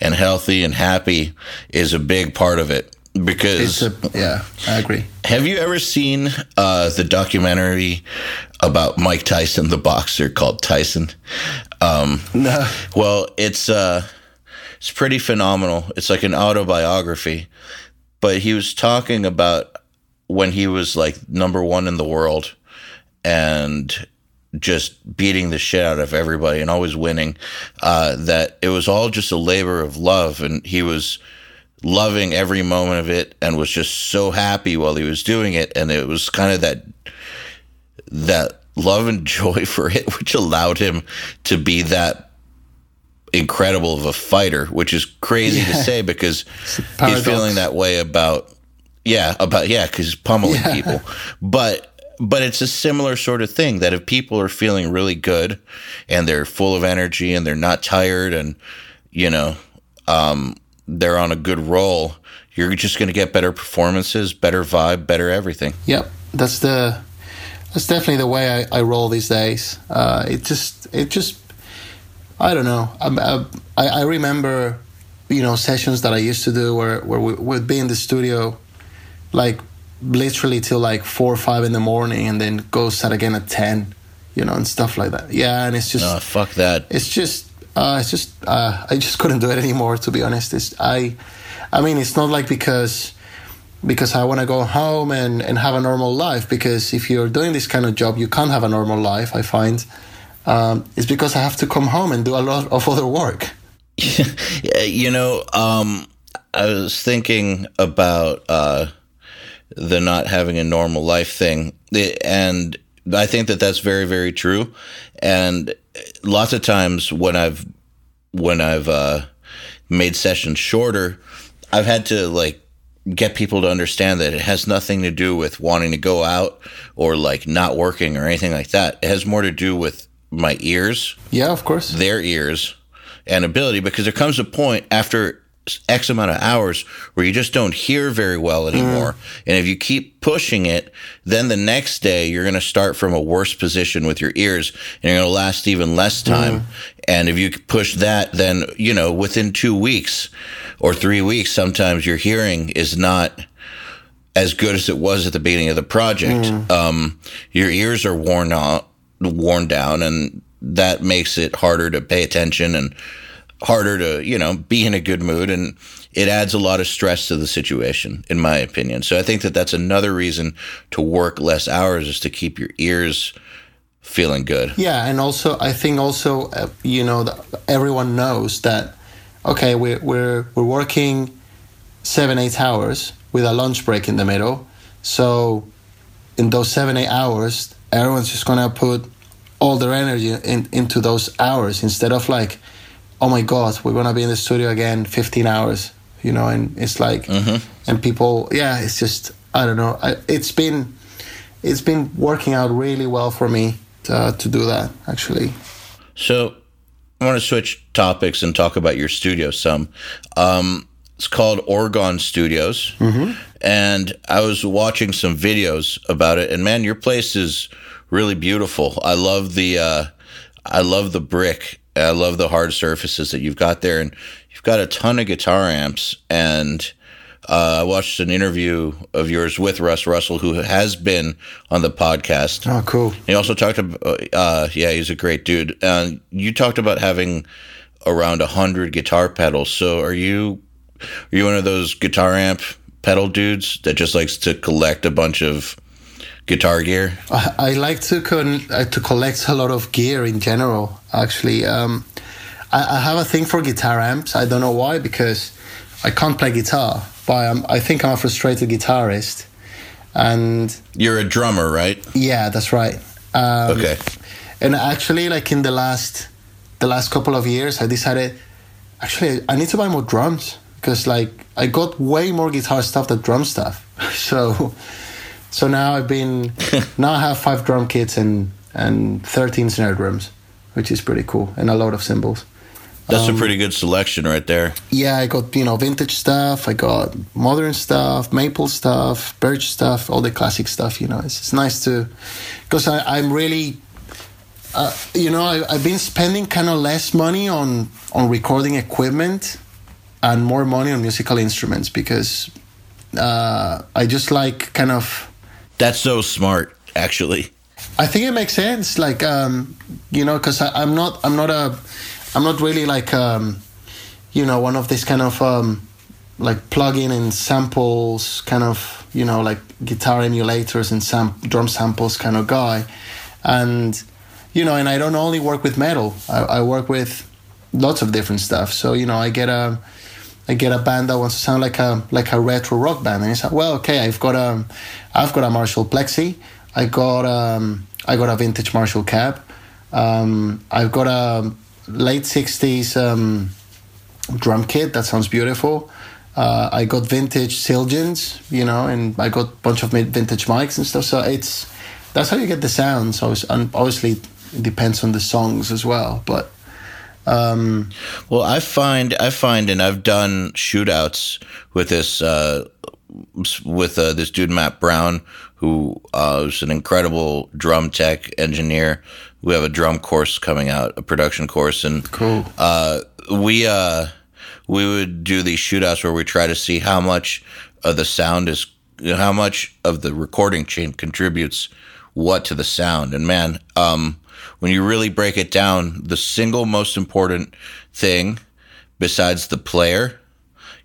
and healthy and happy is a big part of it. Because a, yeah, I agree. Have you ever seen uh, the documentary about Mike Tyson, the boxer, called Tyson? Um, no. Well, it's uh, it's pretty phenomenal. It's like an autobiography. But he was talking about when he was like number one in the world and just beating the shit out of everybody and always winning, uh, that it was all just a labor of love. And he was loving every moment of it and was just so happy while he was doing it. And it was kind of that that love and joy for it, which allowed him to be that incredible of a fighter, which is crazy yeah. to say because he's feeling that way about yeah about yeah because he's pummeling yeah. people, but but it's a similar sort of thing, that if people are feeling really good and they're full of energy and they're not tired, and you know um they're on a good roll, you're just going to get better performances, better vibe, better everything. Yep, that's the that's definitely the way I, I roll these days. uh it just it just I don't know. I, I, I remember, you know, sessions that I used to do where, where we would be in the studio, like literally till like four or five in the morning, and then go set again at ten, you know, and stuff like that. Yeah, and it's just oh, fuck that. It's just, uh, it's just, uh, I just couldn't do it anymore. To be honest, it's, I, I mean, it's not like because because I want to go home and, and have a normal life. Because if you're doing this kind of job, you can't have a normal life, I find. Um, it's because I have to come home and do a lot of other work. You know, um, I was thinking about uh, the not having a normal life thing. And I think that that's very, very true. And lots of times when I've when I've uh, made sessions shorter, I've had to, like, get people to understand that it has nothing to do with wanting to go out or, like, not working or anything like that. It has more to do with my ears, yeah, of course, their ears and ability, because there comes a point after X amount of hours where you just don't hear very well anymore. Mm. And if you keep pushing it, then the next day you're going to start from a worse position with your ears, and you're going to last even less time. Mm. And if you push that, then, you know, within two weeks or three weeks, sometimes your hearing is not as good as it was at the beginning of the project. Mm. Um, your ears are worn out, worn down, and that makes it harder to pay attention and harder to, you know, be in a good mood. And it adds a lot of stress to the situation, in my opinion. So I think that that's another reason to work less hours, is to keep your ears feeling good. Yeah. And also, I think also, uh, you know, the, everyone knows that, okay, we're, we're, we're working seven, eight hours with a lunch break in the middle. So in those seven, eight hours, everyone's just going to put all their energy in, into those hours, instead of like, oh my God, we're going to be in the studio again fifteen hours, you know, and it's like, mm-hmm. and people, yeah, it's just, I don't know. I, it's been, it's been working out really well for me to, to do that, actually. So I want to switch topics and talk about your studio some. Um, it's called Oregon Studios, mm-hmm. and I was watching some videos about it, and man, your place is really beautiful. I love the, uh, I love the brick. I love the hard surfaces that you've got there, and you've got a ton of guitar amps. And uh, I watched an interview of yours with Ross Russell, who has been on the podcast. Oh, cool. He also talked about, uh, yeah, he's a great dude. Uh, you talked about having around one hundred guitar pedals. So are you, are you one of those guitar amp pedal dudes that just likes to collect a bunch of guitar gear? I, I like to con- uh, to collect a lot of gear in general, actually. Um, I, I have a thing for guitar amps. I don't know why, because I can't play guitar, but I'm, I think I'm a frustrated guitarist. And you're a drummer, right? Yeah, that's right. Um, okay. And actually, like in the last the last couple of years, I decided, actually, I need to buy more drums, because like I got way more guitar stuff than drum stuff. So... So now I've been, now I have five drum kits and, and thirteen snare drums, which is pretty cool, and a lot of cymbals. That's um, a pretty good selection right there. Yeah, I got, you know, vintage stuff, I got modern stuff, maple stuff, birch stuff, all the classic stuff, you know. It's, it's nice to, because I'm really, uh, you know, I, I've been spending kind of less money on, on recording equipment and more money on musical instruments, because uh, I just like kind of... That's so smart, actually. I think it makes sense, like um, you know, because I'm not, I'm not a, I'm not really like, um, you know, one of these kind of um, like plug-in and samples kind of, you know, like guitar emulators and sam- drum samples kind of guy, and you know, and I don't only work with metal. I, I work with lots of different stuff. So you know, I get a. I get a band that wants to sound like a like a retro rock band, and it's like, well, okay, I've got a, I've got a Marshall Plexi, I got um, I got a vintage Marshall cab, um, I've got a late sixties um, drum kit that sounds beautiful. Uh, I got vintage Silgens, you know, and I got a bunch of vintage mics and stuff. So it's that's how you get the sounds. So obviously, it depends on the songs as well, but. Um, well, I find, I find, and I've done shootouts with this, uh, with uh, this dude, Matt Brown, who uh, is an incredible drum tech engineer. We have a drum course coming out, a production course, and cool. uh, we uh, we would do these shootouts where we try to see how much of the sound is, how much of the recording chain contributes what to the sound, and man, um. When you really break it down, the single most important thing besides the player,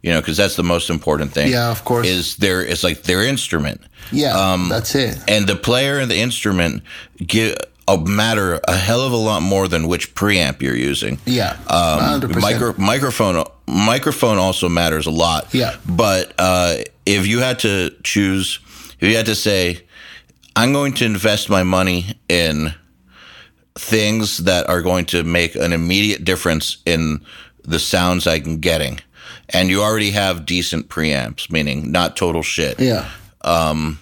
you know, because that's the most important thing. Yeah, of course. Is their, it's like their instrument. Yeah, um, that's it. And the player and the instrument give a matter a hell of a lot more than which preamp you're using. Yeah, um, one hundred percent. Micro, microphone, microphone also matters a lot. Yeah. But uh, if you had to choose, if you had to say, I'm going to invest my money in things that are going to make an immediate difference in the sounds I'm getting, and you already have decent preamps, meaning not total shit. Yeah. Um,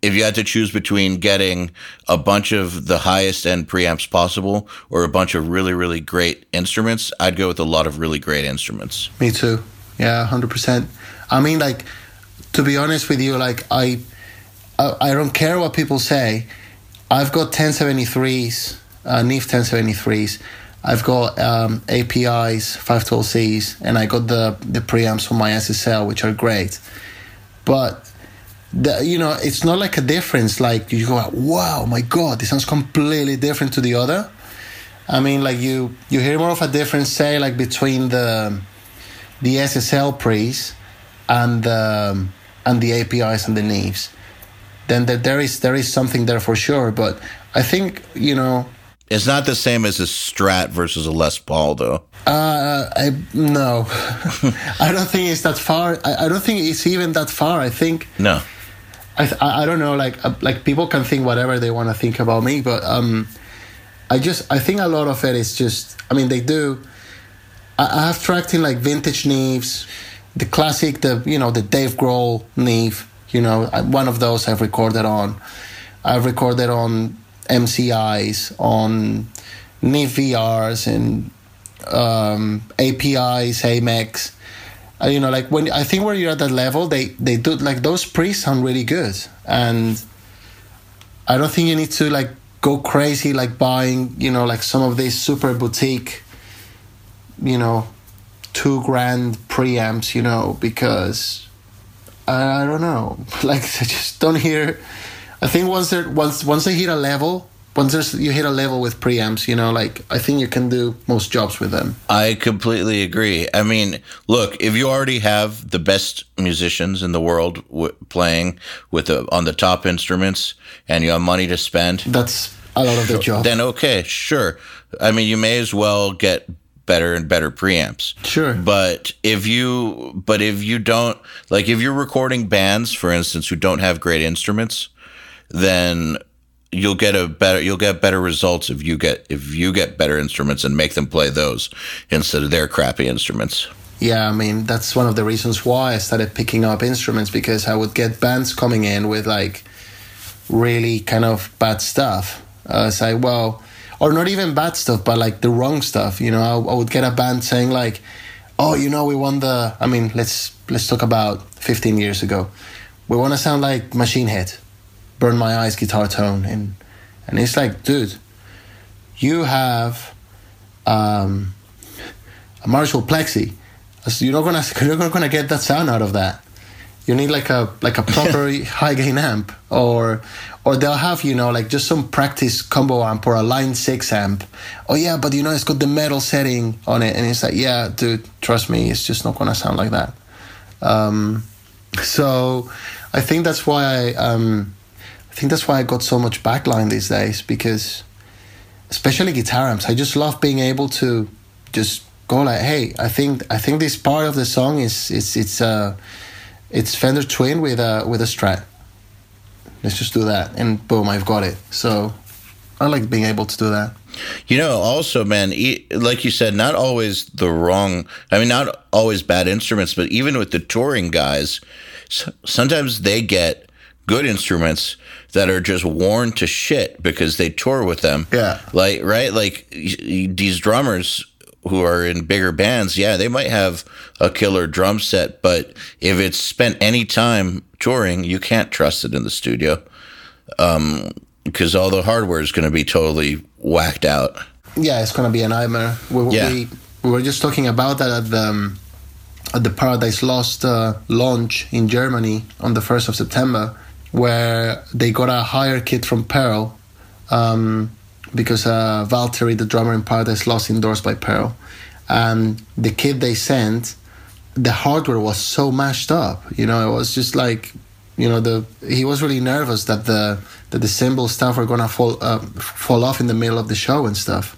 if you had to choose between getting a bunch of the highest end preamps possible or a bunch of really, really great instruments, I'd go with a lot of really great instruments. Me too. Yeah, one hundred percent. I mean, like, to be honest with you, like, I, I, I don't care what people say. I've got ten seventy-threes. Uh, N I F ten seventy-threes, I've got um, A P Is, five twelve Cs, and I got the, the preamps from my S S L, which are great. But the, you know, it's not like a difference. Like you go, wow, my God, this sounds completely different to the other. I mean, like you, you hear more of a difference, say, like between the the S S L pre's and um, and the A P Is and the N I Vs. Then that there is there is something there for sure, but I think, you know, it's not the same as a Strat versus a Les Paul, though. Uh, I, no, I don't think it's that far. I, I don't think it's even that far. I think no. I I don't know. Like like people can think whatever they want to think about me, but um, I just I think a lot of it is just. I mean, they do. I, I have tracked in like vintage N I Vs, the classic, the you know the Dave Grohl N I V. You know, one of those I've recorded on. I've recorded on M C Is, on N I V V Rs, and um, A P Is, A M E X. Uh, you know, like when I think when you're at that level, they they do like those pre sound really good, and I don't think you need to like go crazy like buying you know like some of these super boutique, you know, two grand preamps, you know, because I, I don't know, like I just don't hear. I think once they once once they hit a level, once there's, you hit a level with preamps, you know, like I think you can do most jobs with them. I completely agree. I mean, look, if you already have the best musicians in the world w- playing with the, on the top instruments, and you have money to spend, that's a lot of the job. Then okay, sure. I mean, you may as well get better and better preamps. Sure. But if you but if you don't, like if you're recording bands, for instance, who don't have great instruments, then you'll get a better you'll get better results if you get if you get better instruments and make them play those instead of their crappy instruments. Yeah, I mean that's one of the reasons why I started picking up instruments, because I would get bands coming in with like really kind of bad stuff. Uh, say well, or not even bad stuff, but like the wrong stuff. You know, I, I would get a band saying like, "Oh, you know, we want the." I mean, let's let's talk about fifteen years ago. We want to sound like Machine Head. Burn My Eyes guitar tone, and and it's like, dude, you have um, a Marshall Plexi. You're not gonna you're not gonna get that sound out of that. You need like a like a proper high gain amp, or or they'll have you know like just some practice combo amp or a line six amp. Oh yeah, but you know it's got the metal setting on it, and it's like, yeah, dude, trust me, it's just not gonna sound like that. Um, so I think that's why. I, um, I think that's why I got so much backline these days, because especially guitar amps, I just love being able to just go like, hey, I think I think this part of the song is it's it's uh it's Fender Twin with a with a Strat. Let's just do that, and boom, I've got it. So I like being able to do that. You know, also, man, like you said, not always the wrong. I mean, not always bad instruments, but even with the touring guys, sometimes they get good instruments that are just worn to shit because they tour with them. Yeah. Like, right? Like, these drummers who are in bigger bands, yeah, they might have a killer drum set, but if it's spent any time touring, you can't trust it in the studio, um, because all the hardware is going to be totally whacked out. Yeah, it's going to be a nightmare. We, yeah. we, we were just talking about that at the... Um at the Paradise Lost uh, launch in Germany on the first of September, where they got a hire kit from Pearl, um, because uh, Valtteri, the drummer in Paradise Lost, endorsed by Pearl. And the kit they sent, the hardware was so mashed up. You know, it was just like, you know, the he was really nervous that the that the cymbal stuff were gonna fall uh, fall off in the middle of the show and stuff.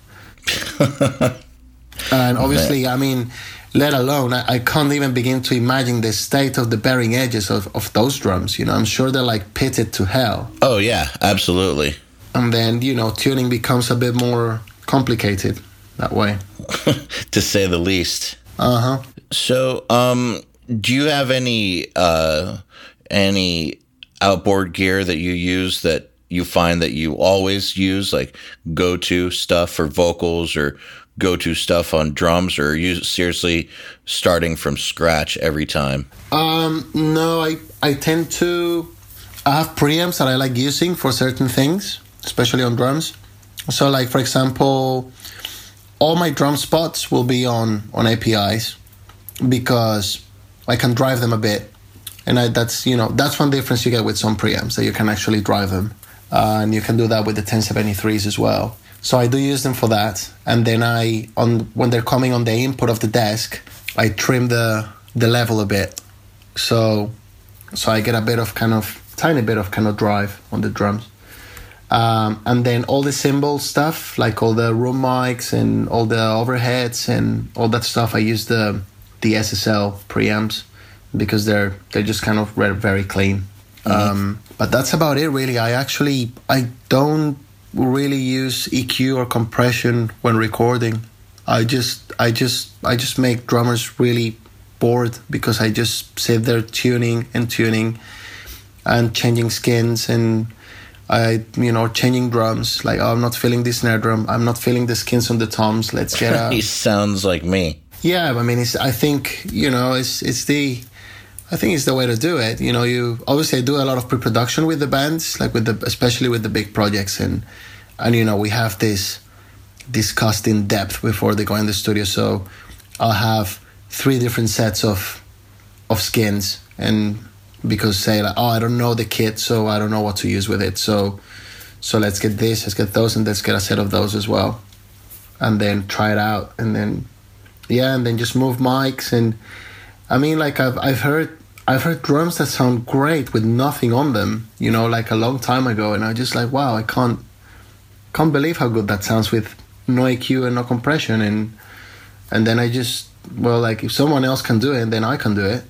And obviously, yeah. I mean. Let alone, I, I can't even begin to imagine the state of the bearing edges of, of those drums. You know, I'm sure they're like pitted to hell. Oh, yeah, absolutely. And then, you know, tuning becomes a bit more complicated that way. To say the least. Uh-huh. So, um, do you have any uh, any outboard gear that you use that you find that you always use, like go-to stuff for vocals or... go-to stuff on drums, or are you seriously starting from scratch every time? Um, no, I, I tend to... I have preamps that I like using for certain things, especially on drums. So, like, for example, all my drum spots will be on, on A P Is because I can drive them a bit. And I, that's, you know, that's one difference you get with some preamps, that you can actually drive them. Uh, and you can do that with the ten seventy-threes as well. So I do use them for that. And then I, on when they're coming on the input of the desk, I trim the the level a bit. So so I get a bit of kind of, tiny bit of kind of drive on the drums. Um, and then all the cymbal stuff, like all the room mics and all the overheads and all that stuff, I use the the S S L preamps because they're they're just kind of very clean. Mm-hmm. Um, but that's about it, really. I actually I don't really use E Q or compression when recording. I just I just I just make drummers really bored because I just sit there tuning and tuning and changing skins and. I, you know, changing drums. Like, oh, I'm not feeling the snare drum. I'm not feeling the skins on the toms. Let's get out. He sounds like me. Yeah, I mean, it's, I think, you know, it's it's the, I think it's the way to do it. You know, you obviously I do a lot of pre-production with the bands, like with the, especially with the big projects, and and you know, we have this discussed in depth before they go in the studio. So I'll have three different sets of of skins and. Because say like, oh, I don't know the kit, so I don't know what to use with it. So, so let's get this, let's get those, and let's get a set of those as well, and then try it out, and then, yeah, and then just move mics. And I mean, like I've I've heard I've heard drums that sound great with nothing on them, you know, like a long time ago, and I just like, wow, I can't can't believe how good that sounds with no E Q and no compression, and and then I just well, like if someone else can do it, then I can do it.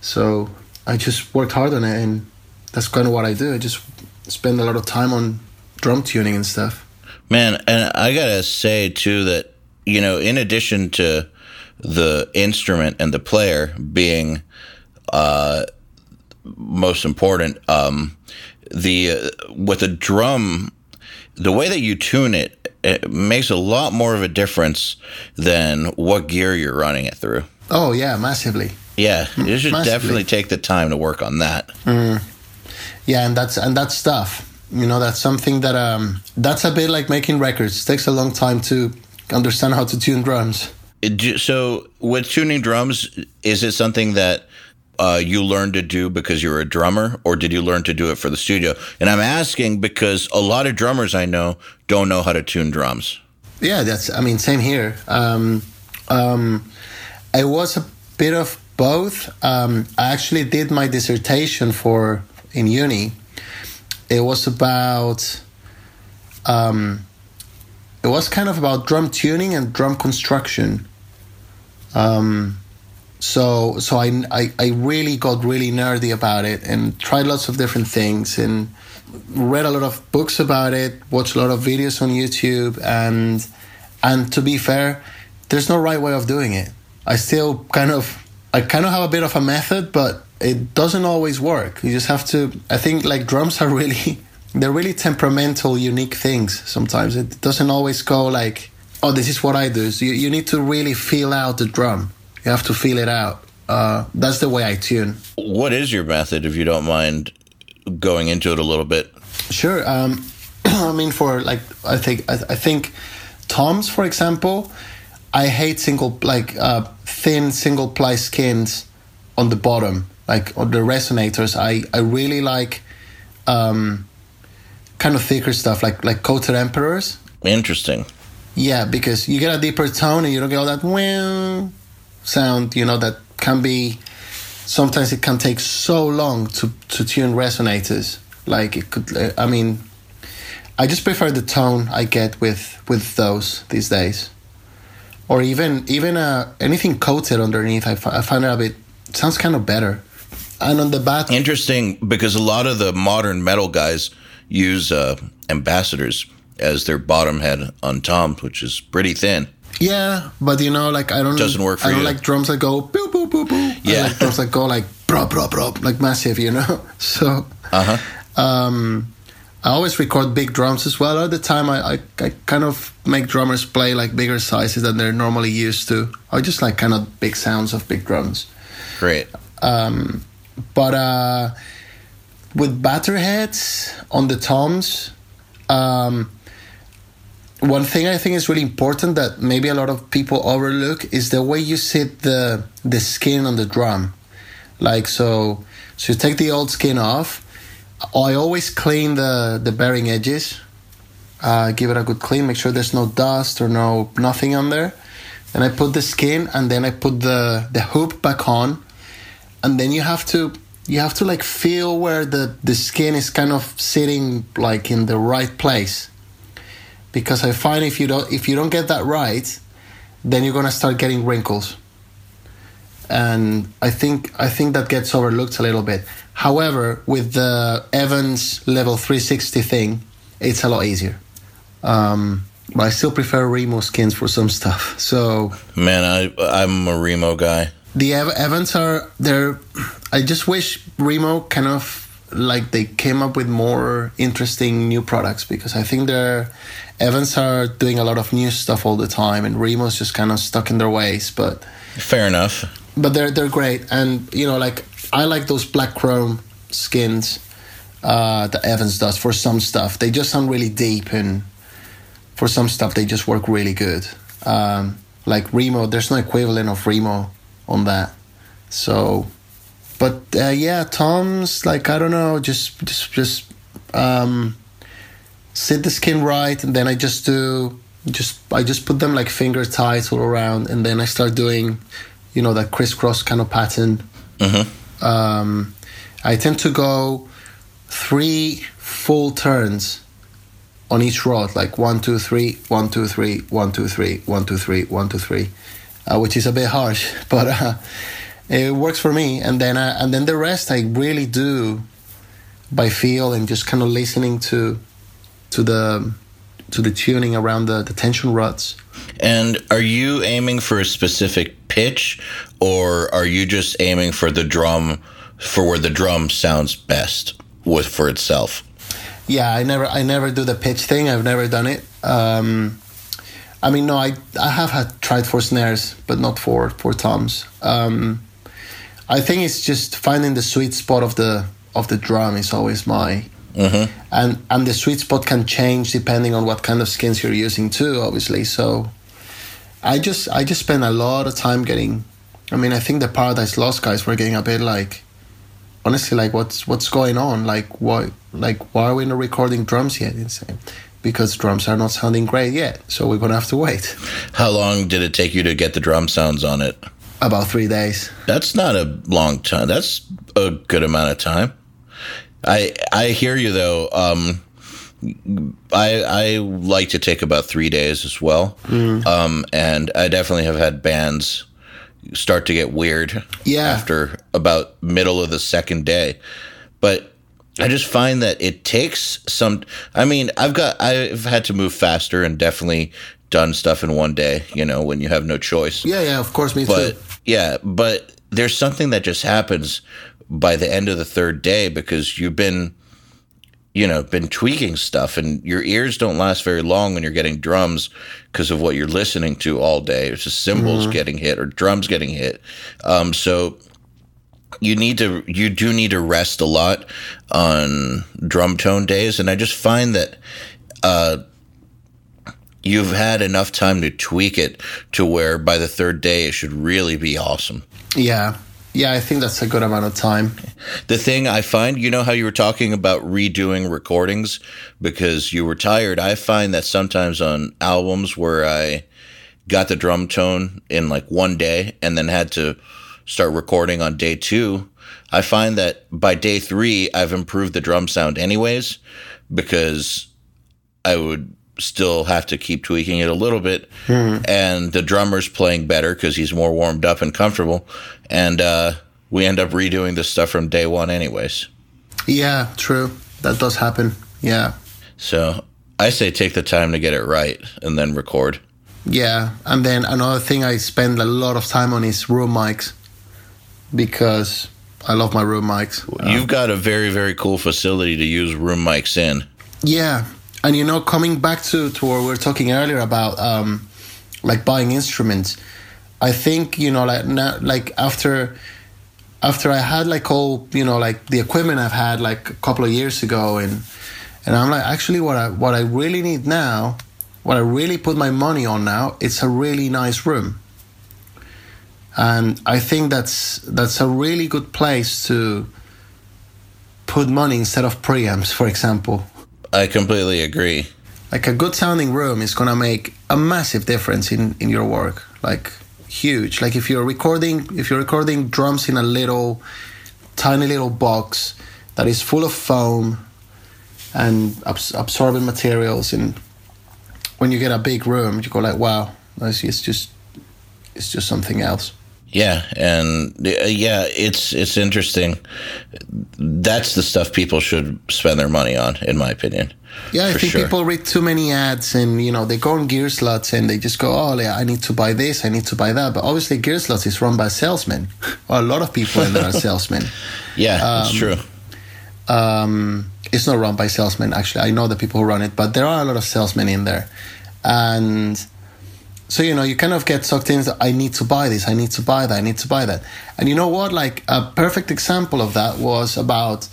So. I just worked hard on it, and that's kind of what I do. I just spend a lot of time on drum tuning and stuff. Man, and I gotta say, too, that, you know, in addition to the instrument and the player being uh, most important, um, the uh, with a drum, the way that you tune it, it makes a lot more of a difference than what gear you're running it through. Oh, yeah, massively. Yeah, you should Massively. definitely take the time to work on that. Mm. Yeah, and that's and that's stuff. You know, that's something that um, that's a bit like making records. It takes a long time to understand how to tune drums. It, so, with tuning drums, is it something that uh, you learned to do because you were a drummer, or did you learn to do it for the studio? And I'm asking because a lot of drummers I know don't know how to tune drums. Yeah, that's. I mean, same here. Um, um, it was a bit of. Both. Um, I actually did my dissertation for in uni. It was about, um, it was kind of about drum tuning and drum construction. Um, so so I, I, I really got really nerdy about it and tried lots of different things and read a lot of books about it, watched a lot of videos on YouTube. And, and to be fair, there's no right way of doing it. I still kind of... I kind of have a bit of a method, but it doesn't always work. You just have to, I think like drums are really, they're really temperamental, unique things sometimes. It doesn't always go like, oh, this is what I do. So you, you need to really feel out the drum. You have to feel it out. Uh, that's the way I tune. What is your method, if you don't mind going into it a little bit? Sure. Um, I mean, for like, I think, I, I think toms, for example, I hate single, like uh, thin single ply skins on the bottom, like on the resonators. I, I really like um, kind of thicker stuff, like like coated emperors. Interesting. Yeah, because you get a deeper tone and you don't get all that wow sound, you know, that can be, sometimes it can take so long to, to tune resonators. Like it could, I mean, I just prefer the tone I get with, with those these days. Or even even uh, anything coated underneath, I, f- I find it a bit, sounds kind of better. And on the back... Interesting, because a lot of the modern metal guys use uh, ambassadors as their bottom head on toms, which is pretty thin. Yeah, but you know, like I don't... Doesn't work for I don't you. like drums that go boop, boop, boop, boop. Yeah. I like drums that go like brop, brop, brop, like massive, you know? So... Uh-huh. Um... I always record big drums as well. All the time, I, I, I kind of make drummers play like bigger sizes than they're normally used to. I just like kind of big sounds of big drums. Great. Um, but uh, with batter heads on the toms, um, one thing I think is really important that maybe a lot of people overlook is the way you sit the the skin on the drum. Like so, So take the old skin off. I always clean the, the bearing edges. Uh, give it a good clean. Make sure there's no dust or no nothing on there. And I put the skin, and then I put the, the hoop back on. And then you have to you have to like feel where the, the skin is kind of sitting like in the right place. Because I find if you don't if you don't get that right, then you're gonna start getting wrinkles. And I think I think that gets overlooked a little bit. However, with the Evans Level three sixty thing, it's a lot easier. Um, but I still prefer Remo skins for some stuff. So man, I I'm a Remo guy. The Ev- Evans are they're. I just wish Remo kind of like they came up with more interesting new products, because I think their Evans are doing a lot of new stuff all the time, and Remo's just kind of stuck in their ways. But fair enough. But they're they're great, and you know, like I like those black chrome skins uh, that Evans does for some stuff. They just sound really deep, and for some stuff they just work really good. Um, like Remo, there's no equivalent of Remo on that. So, but uh, yeah, Tom's like I don't know, just just just um, sit the skin right, and then I just do just I just put them like finger tight all around, and then I start doing, you know, that crisscross kind of pattern. Mm-hmm. Um, I tend to go three full turns on each rod, like one, two, three, one, two, three, one, two, three, one, two, three, one, two, three, uh, which is a bit harsh, but uh, it works for me. And then I, and then the rest I really do by feel and just kind of listening to to the to the tuning around the, the tension rods. And are you aiming for a specific pitch, or are you just aiming for the drum, for where the drum sounds best with for itself? Yeah, I never, I never do the pitch thing. I've never done it. Um, I mean, no, I, I have had tried for snares, but not for for toms. Um, I think it's just finding the sweet spot of the of the drum is always my. Mm-hmm. And and the sweet spot can change depending on what kind of skins you're using too, obviously. So I just I just spend a lot of time getting. I mean, I think the Paradise Lost guys were getting a bit like, honestly, like what's what's going on? Like why like why are we not recording drums yet? It's because drums are not sounding great yet, so we're gonna have to wait. How long did it take you to get the drum sounds on it? About three days. That's not a long time. That's a good amount of time. I I hear you though. Um, I I like to take about three days as well, mm. um, and I definitely have had bands start to get weird yeah. after about middle of the second day. But I just find that it takes some. I mean, I've got I've had to move faster and definitely done stuff in one day. You know, when you have no choice. Yeah, yeah, of course, me but, too. Yeah, but there's something that just happens by the end of the third day, because you've been, you know, been tweaking stuff, and your ears don't last very long when you're getting drums because of what you're listening to all day. It's just cymbals mm-hmm. getting hit or drums getting hit. Um, so you need to, you do need to rest a lot on drum tone days. And I just find that, uh, you've had enough time to tweak it to where by the third day it should really be awesome. Yeah. Yeah, I think that's a good amount of time. The thing I find, you know how you were talking about redoing recordings because you were tired? I find that sometimes on albums where I got the drum tone in like one day and then had to start recording on day two, I find that by day three, I've improved the drum sound anyways, because I would still have to keep tweaking it a little bit, mm. and the drummer's playing better because he's more warmed up and comfortable, and uh, we end up redoing this stuff from day one anyways. Yeah, true. That does happen, yeah. So I say take the time to get it right and then record. Yeah, and then another thing I spend a lot of time on is room mics, because I love my room mics. You've um, got a very, very cool facility to use room mics in. Yeah. And, you know, coming back to, to what we were talking earlier about, um, like, buying instruments, I think, you know, like, na- like after after I had, like, all, you know, like, the equipment I've had, like, a couple of years ago, and and I'm like, actually, what I, what I really need now, what I really put my money on now, it's a really nice room. And I think that's that's a really good place to put money instead of preamps, for example. I completely agree. Like, a good sounding room is going to make a massive difference in, in your work. Like, huge. Like, if you're recording, if you're recording drums in a little, tiny little box that is full of foam and abs- absorbent materials, and when you get a big room, you go like, wow, it's, it's just, it's just something else. Yeah, and uh, yeah, it's it's interesting. That's the stuff people should spend their money on, in my opinion. Yeah, I think sure. people read too many ads, and you know, they go on Gear Slots and they just go, oh, yeah, I need to buy this, I need to buy that. But obviously, Gear Slots is run by salesmen, or a lot of people in there are salesmen. Yeah, um, that's true. Um, it's not run by salesmen, actually. I know the people who run it, but there are a lot of salesmen in there, and. So, you know, you kind of get sucked in, I need to buy this, I need to buy that, I need to buy that. And you know what? Like, a perfect example of that was about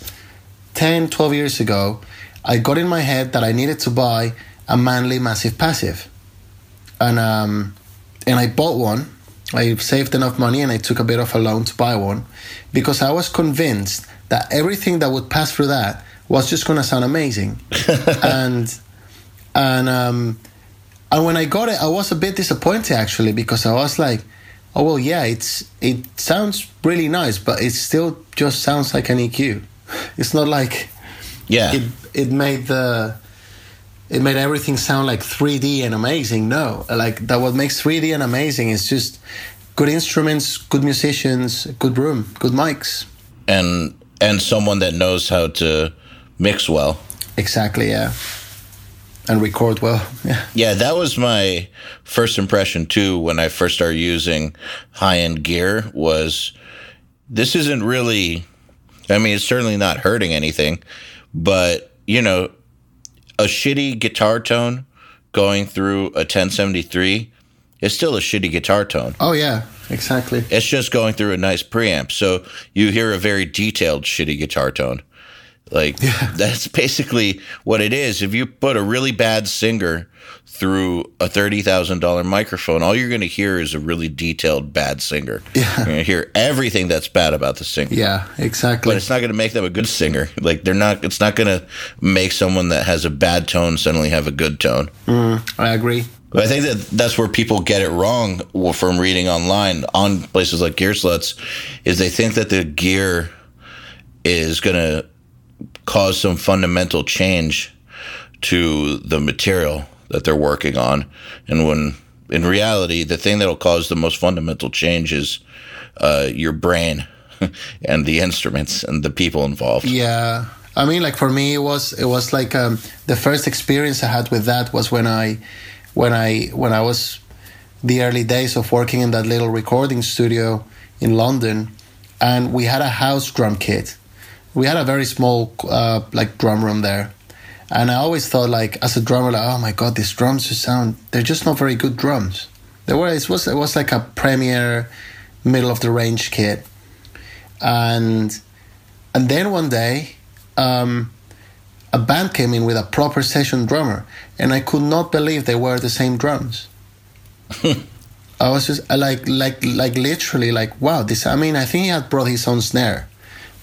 ten, twelve years ago, I got in my head that I needed to buy a Manly Massive Passive. And um, and I bought one. I saved enough money and I took a bit of a loan to buy one because I was convinced that everything that would pass through that was just going to sound amazing. and... and um, And when I got it, I was a bit disappointed, actually, because I was like, oh, well, yeah, it's it sounds really nice, but it still just sounds like an E Q. It's not like yeah, it, it made the it made everything sound like three D and amazing. No, like that what makes three D and amazing is just good instruments, good musicians, good room, good mics. And and someone that knows how to mix well. Exactly, yeah. And record well. Yeah. Yeah, that was my first impression too when I first started using high-end gear was this isn't really, I mean, it's certainly not hurting anything, but, you know, a shitty guitar tone going through a ten seventy-three is still a shitty guitar tone. Oh, yeah, exactly. It's just going through a nice preamp. So you hear a very detailed shitty guitar tone. Like, yeah. That's basically what it is. If you put a really bad singer through a thirty thousand dollars microphone, all you're going to hear is a really detailed bad singer. Yeah. You're going to hear everything that's bad about the singer. Yeah, exactly. But it's not going to make them a good singer. Like, they're not. It's not going to make someone that has a bad tone suddenly have a good tone. Mm, I agree. But I think that that's where people get it wrong from reading online on places like Gear Sluts, is they think that the gear is going to cause some fundamental change to the material that they're working on. And when in reality, the thing that'll cause the most fundamental change is uh, your brain and the instruments and the people involved. Yeah. I mean, like for me, it was, it was like um, the first experience I had with that was when I, when I, when I was the early days of working in that little recording studio in London, and we had a house drum kit. We had a very small, uh, like, drum room there. And I always thought, like, as a drummer, like, oh, my God, these drums just sound... They're just not very good drums. They were, it was, it was like a Premier, middle-of-the-range kit. And and then one day, um, a band came in with a proper session drummer. And I could not believe they were the same drums. I was just, like, like, like, literally, like, wow, this... I mean, I think he had brought his own snare.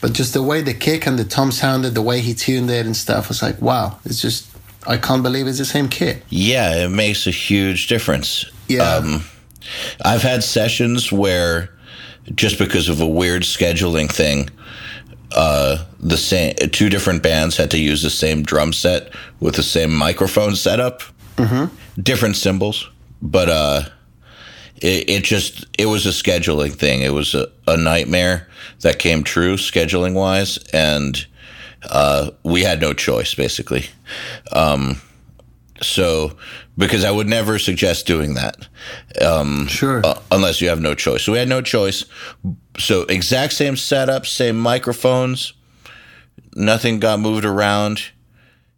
But just the way the kick and the tom sounded, the way he tuned it and stuff, was like, wow, it's just, I can't believe it's the same kit. Yeah, it makes a huge difference. Yeah. Um, I've had sessions where, just because of a weird scheduling thing, uh, the same two different bands had to use the same drum set with the same microphone setup, mm-hmm. different cymbals, but uh, it, it just, it was a scheduling thing. It was a, a nightmare. That came true scheduling wise, and uh, we had no choice basically. Um, so, because I would never suggest doing that, um, sure, uh, unless you have no choice. So we had no choice. So exact same setup, same microphones, nothing got moved around.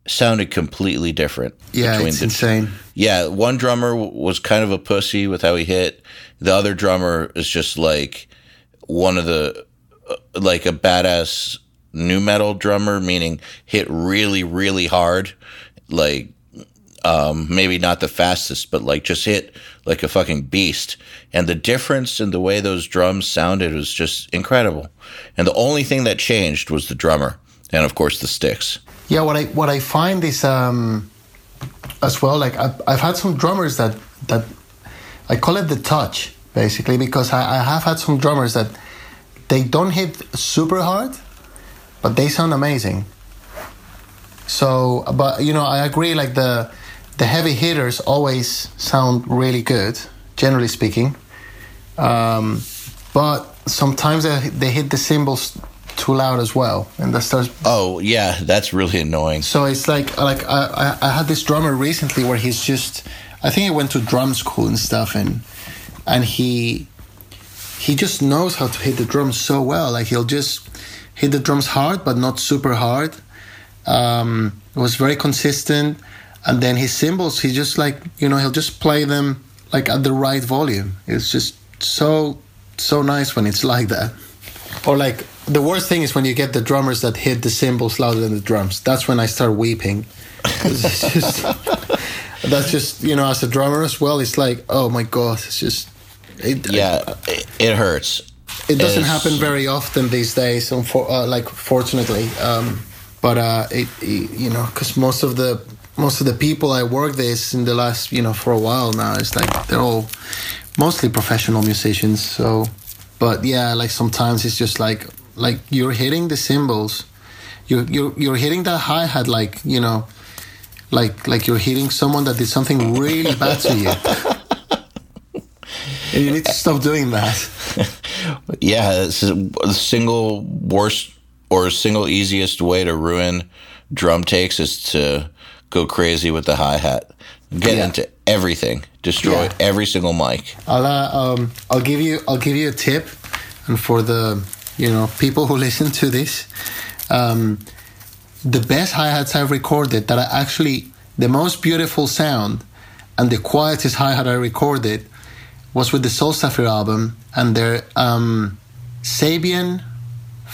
Sounded completely different. Yeah, it's the, insane. Yeah, one drummer w- was kind of a pussy with how he hit. The other drummer is just like one of the. Like a badass nu metal drummer, meaning hit really, really hard. Like, um, maybe not the fastest, but like just hit like a fucking beast. And the difference in the way those drums sounded was just incredible. And the only thing that changed was the drummer. and of course the sticks. Yeah, what I what I find is um, as well, like I've, I've had some drummers that that I call it the touch, basically, because I, I have had some drummers that they don't hit super hard, but they sound amazing. So, but you know, I agree. Like the the heavy hitters always sound really good, generally speaking. Um, but sometimes they, they hit the cymbals too loud as well, and that starts. Oh yeah, that's really annoying. So it's like like I I, I had this drummer recently where he's just, I think he went to drum school and stuff, and and he he just knows how to hit the drums so well. Like he'll just hit the drums hard, but not super hard. Um, it was very consistent, and then his cymbals, he just like you know he'll just play them like at the right volume. It's just so so nice when it's like that. Or like the worst thing is when you get the drummers that hit the cymbals louder than the drums. That's when I start weeping. It's just, that's just you know as a drummer as well. It's like oh my god, it's just it, yeah, I, it, it hurts. It doesn't it's... happen very often these days. Unfor- uh, like fortunately. Um, But uh, it, it, you know, because most of the most of the people I work with in the last, you know, for a while now, it's like they're all mostly professional musicians. So, but yeah, like sometimes it's just like like you're hitting the cymbals, you're you're you're hitting that hi hat like you know, like like you're hitting someone that did something really bad to you, and you need to stop doing that. Yeah, it's the single worst. Or a single easiest way to ruin drum takes is to go crazy with the hi-hat. Get yeah. into everything. Destroy yeah. every single mic. I'll uh, um, I'll give you I'll give you a tip, and for the you know people who listen to this, um, the best hi-hats I've recorded that are actually the most beautiful sound, and the quietest hi-hat I recorded was with the Soul Sapphire album and their um, Sabian.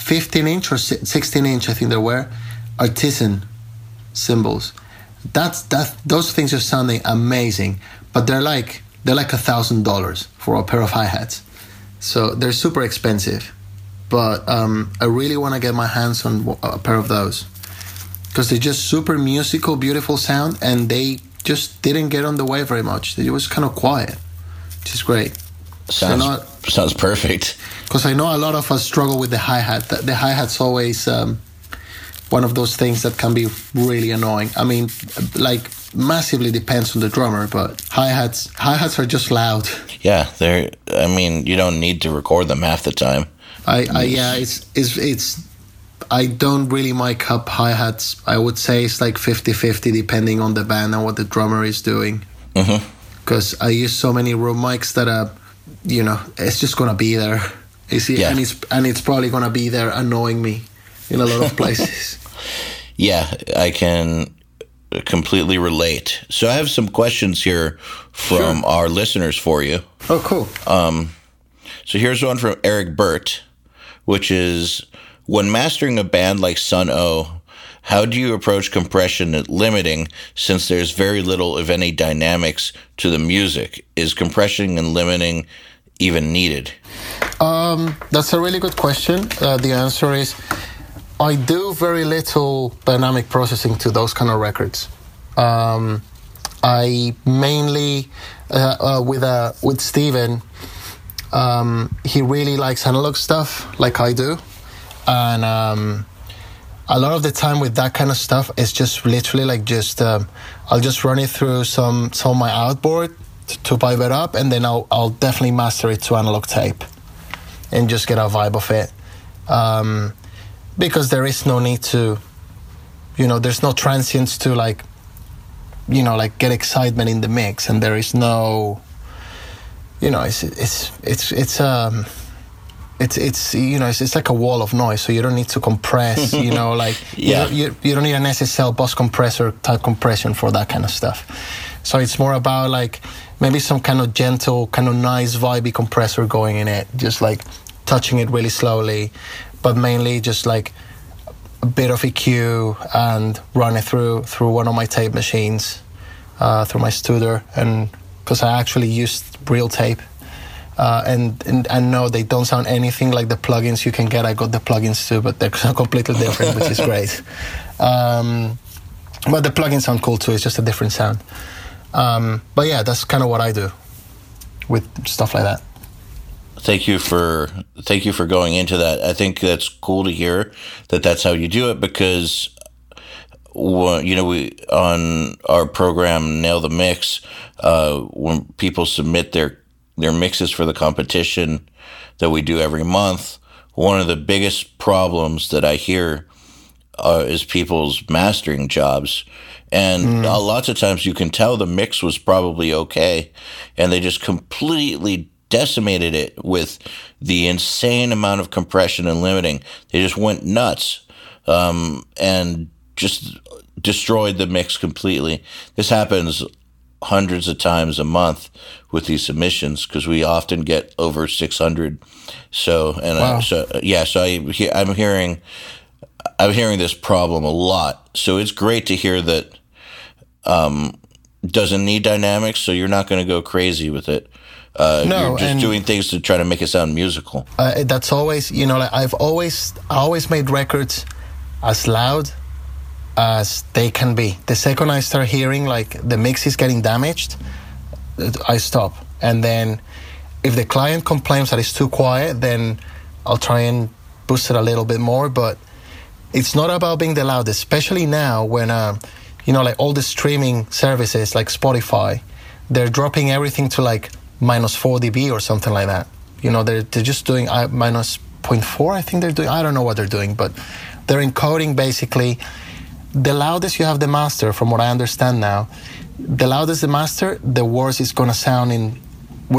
fifteen inch or sixteen inch, I think there were artisan cymbals. That's that. Those things are sounding amazing, but they're like they're like a thousand dollars for a pair of hi hats. So they're super expensive, but um, I really want to get my hands on a pair of those because they're just super musical, beautiful sound, and they just didn't get on the way very much. It was kind of quiet, which is great. Sounds, not, sounds perfect. Because I know a lot of us struggle with the hi-hat. The, the hi-hat's always um, one of those things that can be really annoying. I mean, like, massively depends on the drummer, but hi-hats hi-hats are just loud. Yeah, they're, I mean, you don't need to record them half the time. I, I yeah, it's, it's, it's, I don't really mic up hi-hats. I would say it's like fifty-fifty depending on the band and what the drummer is doing. Because mm-hmm. I use so many room mics that are, you know, it's just gonna be there. You see, yeah. and it's and it's probably gonna be there annoying me in a lot of places. Yeah, I can completely relate. So I have some questions here from sure. our listeners for you. Oh, cool. Um, so here's one from Eric Burt, which is, when mastering a band like Sun O, how do you approach compression and limiting, since there's very little, if any, dynamics to the music? Is compression and limiting even needed? Um, that's a really good question. Uh, the answer is, I do very little dynamic processing to those kind of records. Um, I mainly, uh, uh, with uh, with Steven, um, he really likes analog stuff like I do. And... Um, a lot of the time with that kind of stuff, it's just literally like just um, I'll just run it through some some of my outboard to, to vibe it up, and then I'll I'll definitely master it to analog tape, and just get a vibe of it, um, because there is no need to, you know, there's no transients to like, you know, like get excitement in the mix, and there is no, you know, it's it's it's it's um. It's it's you know it's, it's like a wall of noise, so you don't need to compress, you know, like yeah. you, you you don't need an S S L bus compressor type compression for that kind of stuff. So it's more about like maybe some kind of gentle, kind of nice vibey compressor going in it, just like touching it really slowly, but mainly just like a bit of E Q and run it through through one of my tape machines, uh, through my Studer, and because I actually used real tape. uh, and, and and no, they don't sound anything like the plugins you can get. I got the plugins too, but they're completely different, which is great. Um, but the plugins sound cool too. It's just a different sound. Um, but yeah, that's kind of what I do with stuff like that. Thank you for thank you for going into that. I think that's cool to hear that that's how you do it, because you know, we on our program Nail the Mix, uh, when people submit their their mixes for the competition that we do every month, one of the biggest problems that I hear uh, is people's mastering jobs. And mm. uh, lots of times you can tell the mix was probably okay, and they just completely decimated it with the insane amount of compression and limiting. They just went nuts um, and just destroyed the mix completely. This happens hundreds of times a month with these submissions, because we often get over six hundred. So and wow. I, so yeah, so I, I'm hearing I'm hearing this problem a lot. So it's great to hear that um, doesn't need dynamics, so you're not going to go crazy with it. Uh, no, you're just doing things to try to make it sound musical. Uh, that's always, you know, like I've always, I always made records as loud as they can be. The second I start hearing like the mix is getting damaged, I stop. And then if the client complains that it's too quiet, then I'll try and boost it a little bit more. But it's not about being the loudest, especially now when, uh, you know, like all the streaming services like Spotify, they're dropping everything to like minus four decibels or something like that. You know, they're, they're just doing uh, minus zero point four, I think they're doing. I don't know what they're doing, but they're encoding basically. The loudest you have the master, from what I understand now, the loudest the master, the worse it's going to sound in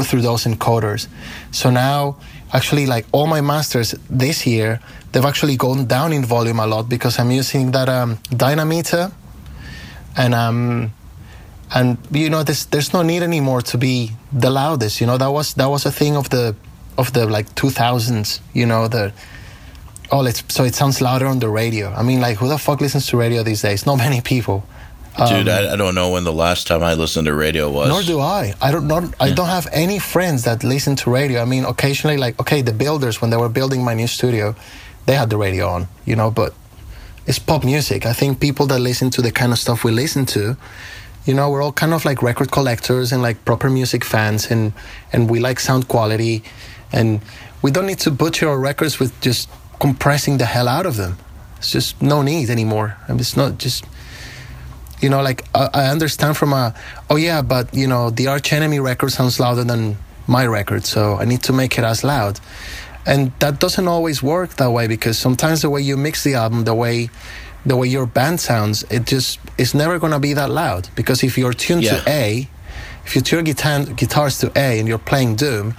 through those encoders. So now, actually, like all my masters this year, they've actually gone down in volume a lot because I'm using that um, dynameter and... Um, And you know, there's there's no need anymore to be the loudest. You know, that was that was a thing of the of the like two thousands. You know, the oh, let's so it sounds louder on the radio. I mean, like who the fuck listens to radio these days? Not many people. Um, Dude, I, I don't know when the last time I listened to radio was. Nor do I. I don't not, I don't have any friends that listen to radio. I mean, occasionally, like okay, the builders when they were building my new studio, they had the radio on. You know, but it's pop music. I think people that listen to the kind of stuff we listen to. You know, we're all kind of like record collectors and like proper music fans, and, and we like sound quality, and we don't need to butcher our records with just compressing the hell out of them. It's just no need anymore. I mean, it's not just, you know, like I, I understand from a, oh yeah, but you know, the Arch Enemy record sounds louder than my record, so I need to make it as loud. And that doesn't always work that way, because sometimes the way you mix the album, the way... the way your band sounds, it just it's never going to be that loud. Because if you're tuned yeah. to A, if you tune guitar, guitars to A and you're playing Doom,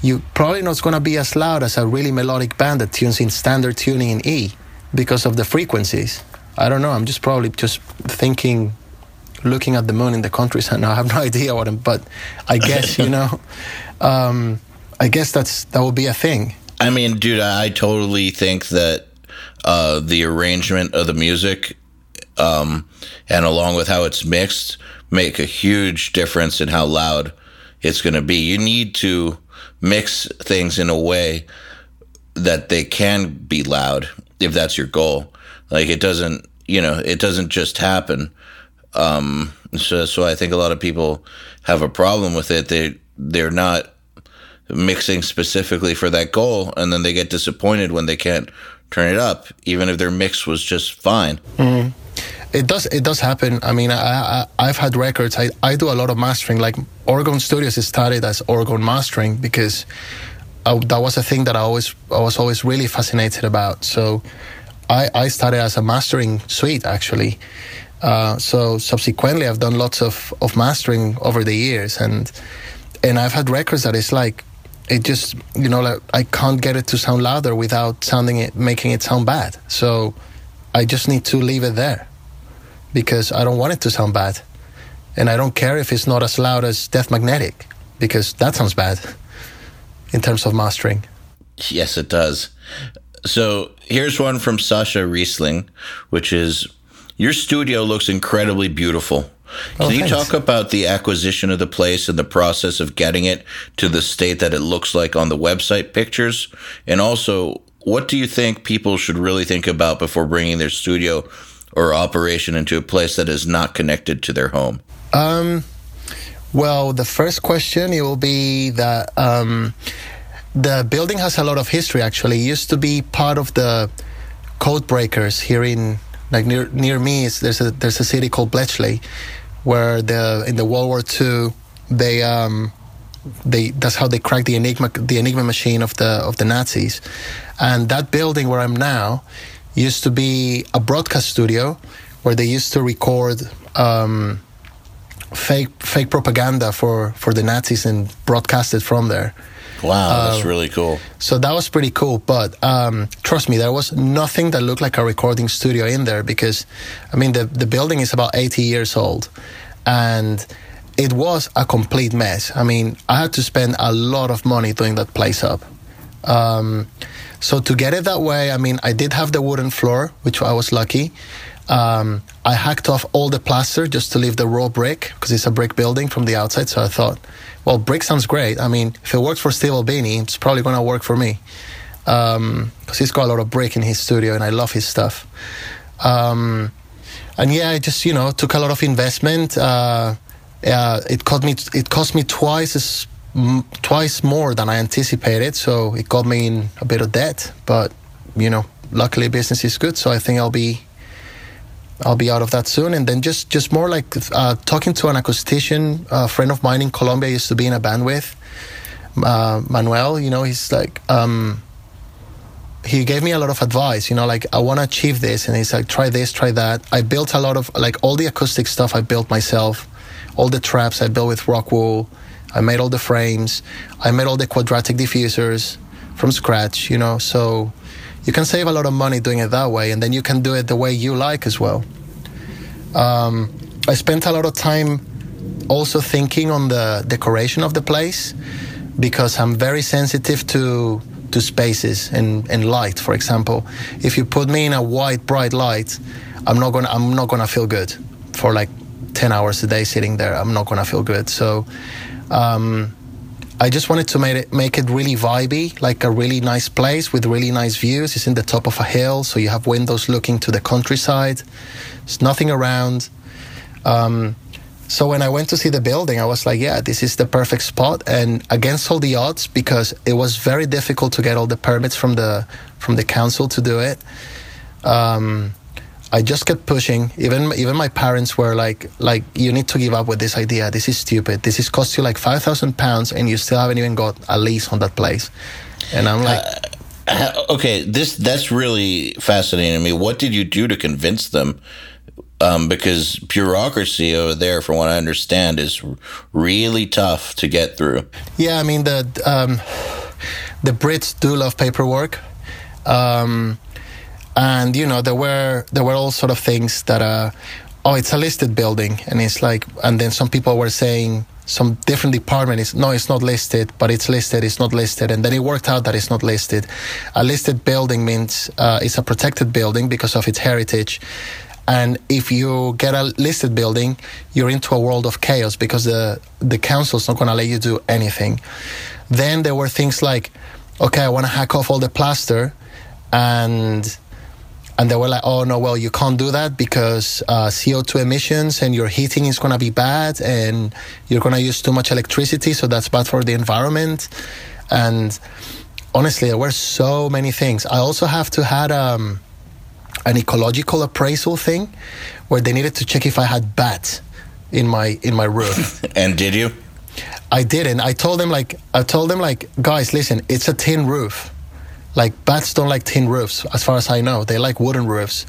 you're probably not going to be as loud as a really melodic band that tunes in standard tuning in E because of the frequencies. I don't know. I'm just probably just thinking, looking at the moon in the countryside. Now I have no idea what I'm, but I guess, you know, um, I guess that's that would be a thing. I mean, dude, I totally think that Uh, the arrangement of the music um, and along with how it's mixed make a huge difference in how loud it's going to be. You need to mix things in a way that they can be loud if that's your goal. Like it doesn't, you know, it doesn't just happen. Um, so, so I think a lot of people have a problem with it. They, they're not mixing specifically for that goal, and then they get disappointed when they can't turn it up, even if their mix was just fine. Mm. It does it does happen. I mean, I, I, I've had records. I, I do a lot of mastering. Like, Orgone Studios is started as Orgone Mastering because I, that was a thing that I always I was always really fascinated about. So I, I started as a mastering suite, actually. Uh, so subsequently, I've done lots of, of mastering over the years. And, and I've had records that it's like, it just, you know, like I can't get it to sound louder without sounding it, making it sound bad. So I just need to leave it there because I don't want it to sound bad. And I don't care if it's not as loud as Death Magnetic, because that sounds bad in terms of mastering. Yes, it does. So here's one from Sasha Riesling, which is, your studio looks incredibly beautiful. Can oh, you thanks. talk about the acquisition of the place and the process of getting it to the state that it looks like on the website pictures? And also, what do you think people should really think about before bringing their studio or operation into a place that is not connected to their home? Um, well, the first question, it will be that um, the building has a lot of history, actually. It used to be part of the Code Breakers here in, like near near me, is, there's a there's a city called Bletchley, where the in the World War Two, they um they that's how they cracked the Enigma the Enigma machine of the of the Nazis, and that building where I'm now used to be a broadcast studio where they used to record um, fake fake propaganda for, for the Nazis and broadcast it from there. Wow, that's um, really cool. So that was pretty cool, but um, trust me, there was nothing that looked like a recording studio in there because, I mean, the, the building is about eighty years old, and it was a complete mess. I mean, I had to spend a lot of money doing that place up. Um, so to get it that way, I mean, I did have the wooden floor, which I was lucky. Um, I hacked off all the plaster just to leave the raw brick because it's a brick building from the outside. So I thought, well, brick sounds great. I mean, if it works for Steve Albini, it's probably going to work for me because um, he's got a lot of brick in his studio and I love his stuff. Um, and yeah, it just, you know, took a lot of investment. Uh, uh, it cost me, it cost me twice as m- twice more than I anticipated. So it got me in a bit of debt, but you know, luckily business is good. So I think I'll be I'll be out of that soon. And then just, just more like uh, talking to an acoustician, a friend of mine in Colombia used to be in a band with, uh, Manuel, you know, he's like, um, he gave me a lot of advice, you know, like, I want to achieve this. And he's like, try this, try that. I built a lot of, like, all the acoustic stuff I built myself, all the traps I built with rock wool. I made all the frames. I made all the quadratic diffusers from scratch, you know, so... You can save a lot of money doing it that way, and then you can do it the way you like as well. Um, I spent a lot of time also thinking on the decoration of the place because I'm very sensitive to to spaces and, and light. For example, if you put me in a white bright light, I'm not gonna I'm not gonna feel good for like ten hours a day sitting there. I'm not gonna feel good. So. Um, I just wanted to make it make it really vibey, like a really nice place with really nice views. It's in the top of a hill, so you have windows looking to the countryside. There's nothing around. Um, so when I went to see the building, I was like, yeah, this is the perfect spot. And against all the odds, because it was very difficult to get all the permits from the from the council to do it, um, I just kept pushing. Even even my parents were like, like, you need to give up with this idea. This is stupid. This is cost you like five thousand pounds and you still haven't even got a lease on that place. And I'm like... Uh, okay, this that's really fascinating to me. What did you do to convince them? Um, because bureaucracy over there, from what I understand, is really tough to get through. Yeah, I mean, the, um, the Brits do love paperwork. Um... And, you know, there were there were all sort of things that, uh, oh, it's a listed building. And it's like, and then some people were saying, some different department is, no, it's not listed, but it's listed, it's not listed. And then it worked out that it's not listed. A listed building means uh, it's a protected building because of its heritage. And if you get a listed building, you're into a world of chaos because the, the council's not going to let you do anything. Then there were things like, okay, I want to hack off all the plaster and... And they were like, oh, no, well, you can't do that because uh, C O two emissions and your heating is going to be bad and you're going to use too much electricity, so that's bad for the environment. And honestly, there were so many things. I also have to had um, an ecological appraisal thing where they needed to check if I had bats in my in my room. And did you? I didn't. I told them, like, I told them, like, guys, listen, it's a tin roof. Like, bats don't like tin roofs, as far as I know. They like wooden roofs.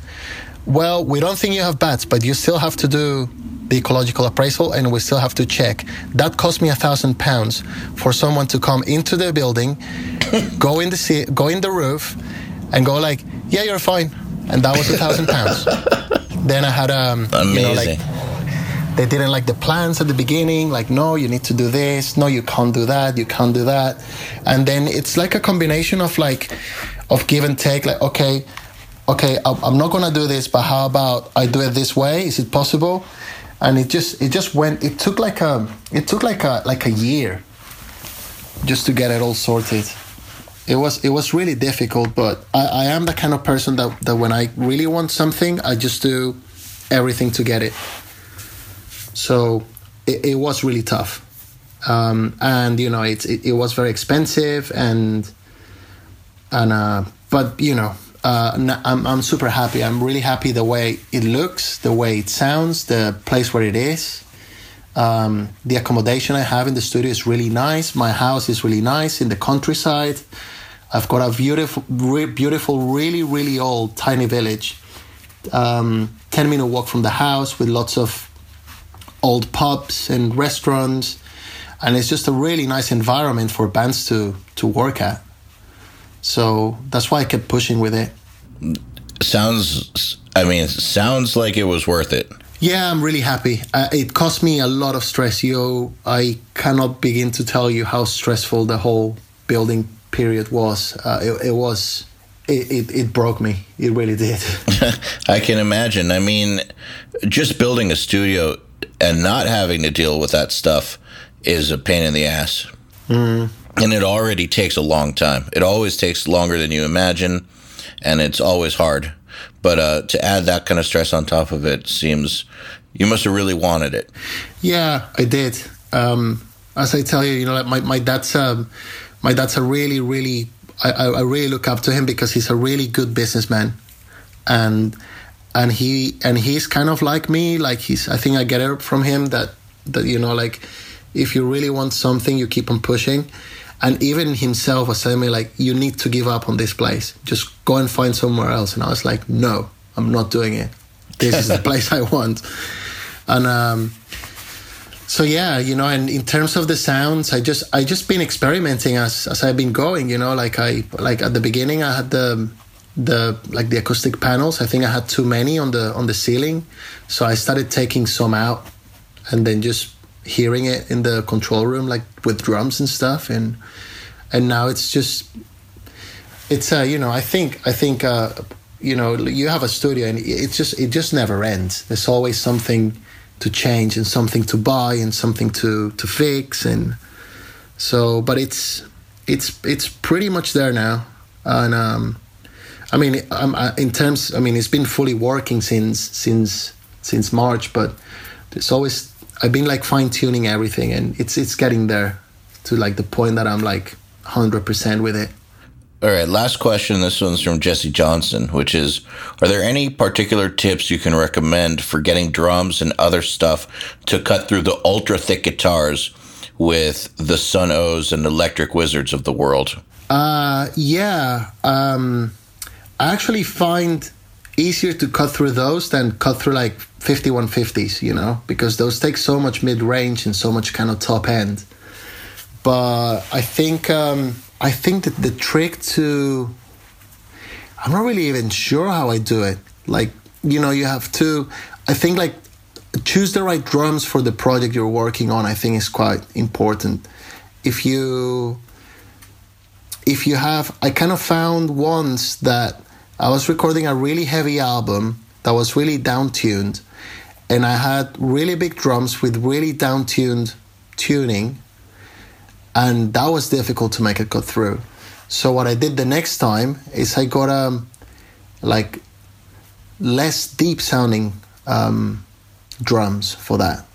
Well, we don't think you have bats, but you still have to do the ecological appraisal, and we still have to check. That cost me a thousand pounds for someone to come into the building, go in the sea, go in the roof, and go like, yeah, you're fine. And that was a thousand pounds. Then I had um, amazing. You know, like, they didn't like the plans at the beginning. Like, no, you need to do this. No, you can't do that. You can't do that. And then it's like a combination of like, of give and take. Like, okay, okay, I'm not gonna do this, but how about I do it this way? Is it possible? and it just it just went. It took like a it took like a like a year just to get it all sorted. It was it was really difficult, but I, I am the kind of person that, that when I really want something, I just do everything to get it. So it, it was really tough, um, and you know it, it it was very expensive and and uh, but you know. Uh, I'm, I'm super happy. I'm really happy the way it looks, the way it sounds, the place where it is. Um, the accommodation I have in the studio is really nice. My house is really nice in the countryside. I've got a beautiful, re- beautiful, really, really old tiny village. Um, ten minute walk from the house with lots of old pubs and restaurants. And it's just a really nice environment for bands to, to work at. So that's why I kept pushing with it. Sounds, I mean, it sounds like it was worth it. Yeah, I'm really happy. Uh, it cost me a lot of stress. Yo, I cannot begin to tell you how stressful the whole building period was. Uh, it, it was, it, it, it broke me. It really did. I can imagine. I mean, just building a studio and not having to deal with that stuff is a pain in the ass. Mm. And it already takes a long time. It always takes longer than you imagine, and it's always hard. But uh, to add that kind of stress on top of it seems... You must have really wanted it. Yeah, I did. Um, as I tell you, you know, like my, my dad's um, my dad's a really, really... I, I really look up to him because he's a really good businessman. And and he and he's kind of like me. Like he's, I think I get it from him that, that, you know, like if you really want something, you keep on pushing. And even himself was telling me, like, you need to give up on this place. Just go and find somewhere else. And I was like, no, I'm not doing it. This is the place I want. And um, so, yeah, you know, and in terms of the sounds, I just I just been experimenting as as I've been going, you know, like I like at the beginning I had the the like the acoustic panels. I think I had too many on the on the ceiling. So I started taking some out and then just hearing it in the control room, like with drums and stuff, and and now it's just it's uh you know I think I think uh you know you have a studio and it's just it just never ends. There's always something to change and something to buy and something to to fix, and so but it's it's it's pretty much there now. And um I mean I'm, I, in terms I mean it's been fully working since since since March, but there's always I've been like fine tuning everything, and it's it's getting there to like the point that I'm like one hundred percent with it. All right, last question. This one's from Jesse Johnson, which is, are there any particular tips you can recommend for getting drums and other stuff to cut through the ultra thick guitars with the Sun O's and Electric Wizards of the world? Uh, yeah. Um, I actually find easier to cut through those than cut through like fifty-one fifties, you know, because those take so much mid-range and so much kind of top end. But I think um, I think that the trick to... I'm not really even sure how I do it. Like, you know, you have to... I think, like, choose the right drums for the project you're working on, I think is quite important. If you... If you have... I kind of found once that I was recording a really heavy album that was really down-tuned, and I had really big drums with really down-tuned tuning, and that was difficult to make a cut through. So what I did the next time is I got a like less deep-sounding um, drums for that,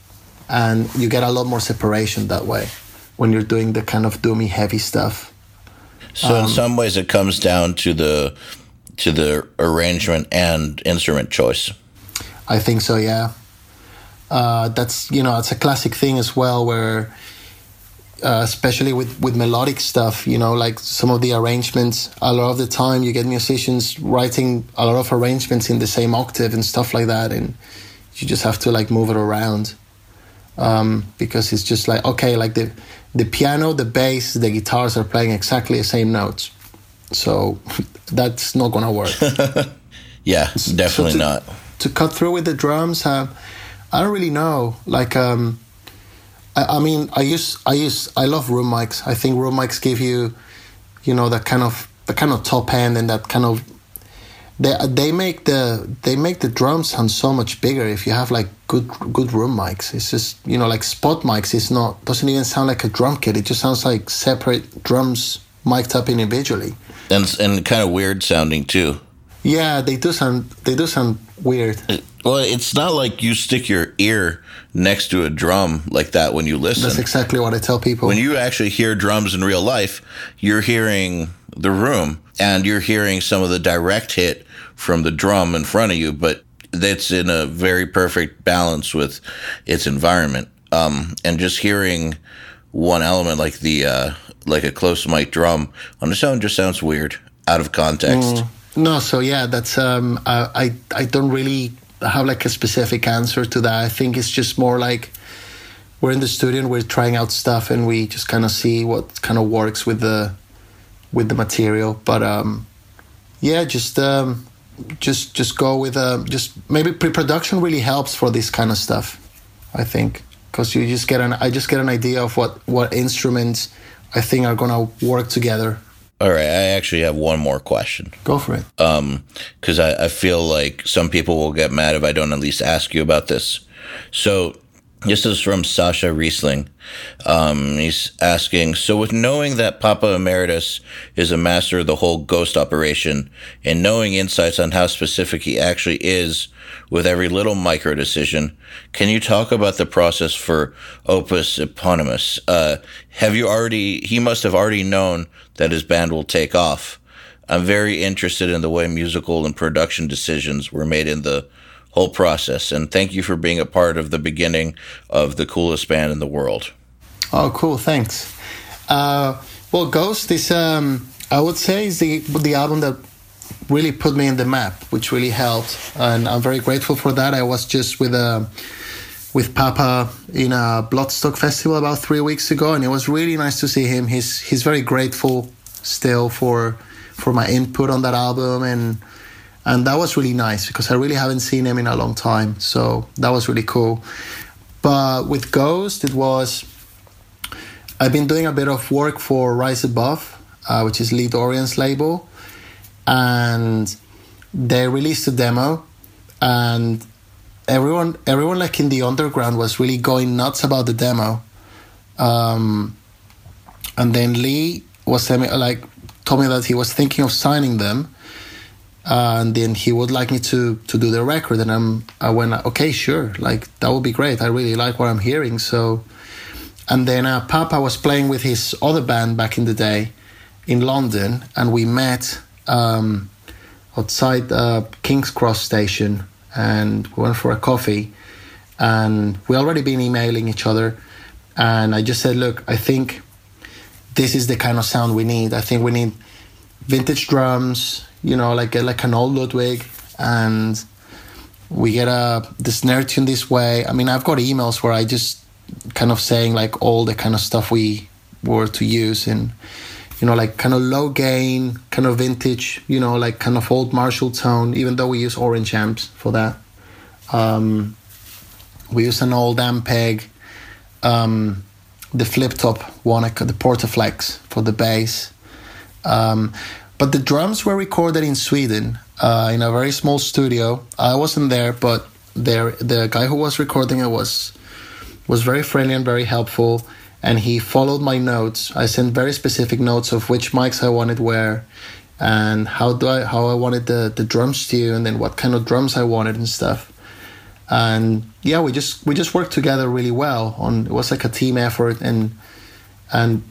and you get a lot more separation that way when you're doing the kind of doomy heavy stuff. So um, in some ways, it comes down to the to the arrangement and instrument choice. I think so, yeah. Uh, that's, you know, it's a classic thing as well where, uh, especially with, with melodic stuff, you know, like some of the arrangements, a lot of the time you get musicians writing a lot of arrangements in the same octave and stuff like that, and you just have to like move it around. Um, because it's just like, okay, like the, the piano, the bass, the guitars are playing exactly the same notes. So that's not going to work. Yeah, definitely so to, not. To cut through with the drums, uh, I don't really know. Like, um, I, I mean, I use, I use, I love room mics. I think room mics give you, you know, that kind of, the kind of top end and that kind of they they make the they make the drums sound so much bigger if you have like good good room mics. It's just, you know, like spot mics. It's not doesn't even sound like a drum kit. It just sounds like separate drums mic'd up individually. And and kind of weird sounding too. Yeah, they do sound they do sound weird. It, well, it's not like you stick your ear next to a drum like that when you listen. That's exactly what I tell people. When you actually hear drums in real life, you're hearing the room and you're hearing some of the direct hit from the drum in front of you, but that's in a very perfect balance with its environment. Um, and just hearing one element like the uh, like a close mic drum on the sound just sounds weird out of context. Mm. No, so yeah, that's um, I I don't really have like a specific answer to that. I think it's just more like we're in the studio and we're trying out stuff and we just kind of see what kind of works with the with the material. But um, yeah, just um, just just go with uh, just maybe pre-production really helps for this kind of stuff, I think, because you just get an I just get an idea of what what instruments I think are gonna work together. All right, I actually have one more question. Go for it. Um, because I, I feel like some people will get mad if I don't at least ask you about this. So this is from Sasha Riesling. Um, he's asking, so with knowing that Papa Emeritus is a master of the whole ghost operation and knowing insights on how specific he actually is with every little micro decision, can you talk about the process for Opus Eponymous? Uh, have you already, he must have already known that his band will take off. I'm very interested in the way musical and production decisions were made in the whole process, and thank you for being a part of the beginning of the coolest band in the world. Oh, cool! Thanks. Uh, well, Ghost is, um, I would say, is the the album that really put me in the map, which really helped, and I'm very grateful for that. I was just with a with Papa in a Bloodstock festival about three weeks ago, and it was really nice to see him. He's he's very grateful still for for my input on that album. And. And that was really nice because I really haven't seen him in a long time. So that was really cool. But with Ghost, it was... I've been doing a bit of work for Rise Above, uh, which is Lee Dorian's label. And they released a demo. And everyone, everyone like in the underground was really going nuts about the demo. Um, and then Lee was like told me that he was thinking of signing them. Uh, and then he would like me to, to do the record, and I'm I went okay, sure, like that would be great. I really like what I'm hearing. So, and then uh, Papa was playing with his other band back in the day in London, and we met um, outside uh, King's Cross Station, and we went for a coffee, and we already been emailing each other, and I just said, look, I think this is the kind of sound we need. I think we need vintage drums. You know, like like an old Ludwig, and we get a the snare tune this way. I mean, I've got emails where I just kind of saying like all the kind of stuff we were to use, and you know, like kind of low gain, kind of vintage, you know, like kind of old Marshall tone. Even though we use orange amps for that, um, we use an old Ampeg, um, the flip top one, the Portaflex for the bass. Um, But the drums were recorded in Sweden uh, in a very small studio. I wasn't there, but there the guy who was recording it was was very friendly and very helpful, and he followed my notes. I sent very specific notes of which mics I wanted where, and how do I how I wanted the the drums to you, and then what kind of drums I wanted and stuff. And yeah, we just we just worked together really well. On it was like a team effort, and and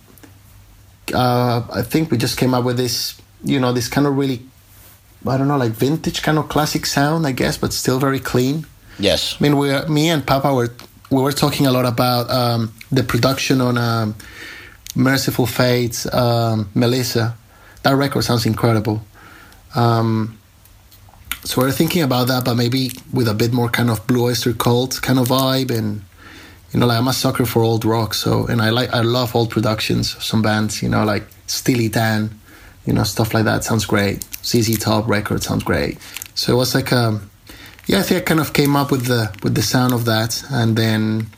uh, I think we just came up with this. You know, this kind of really, I don't know, like vintage kind of classic sound, I guess, but still very clean. Yes. I mean, we, are, me and Papa were we were talking a lot about um, the production on um, Merciful Fate's um, Melissa. That record sounds incredible. Um, so we're thinking about that, but maybe with a bit more kind of Blue Oyster Cult kind of vibe, and you know, like I'm a sucker for old rock, so and I like I love old productions of some bands, you know, like Steely Dan. You know, stuff like that sounds great. Z Z Top record sounds great. So it was like, um, yeah, I think I kind of came up with the with the sound of that, and then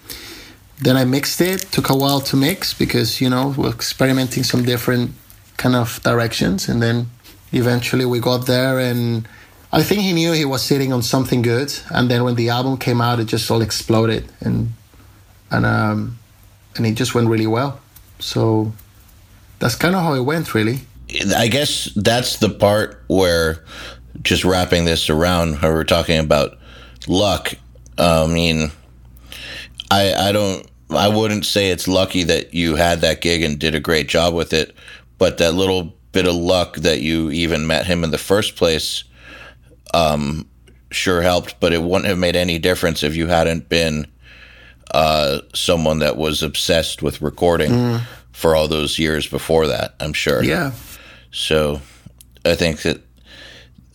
then I mixed it. Took a while to mix because you know we're experimenting some different kind of directions, and then eventually we got there, and I think he knew he was sitting on something good, and then when the album came out, it just all exploded, and and um, and it just went really well. So that's kind of how it went, really. I guess that's the part where, just wrapping this around, how we're talking about luck. I mean, I I don't I wouldn't say it's lucky that you had that gig and did a great job with it, but that little bit of luck that you even met him in the first place um, sure helped, but it wouldn't have made any difference if you hadn't been uh, someone that was obsessed with recording mm. for all those years before that, I'm sure. Yeah. So I think that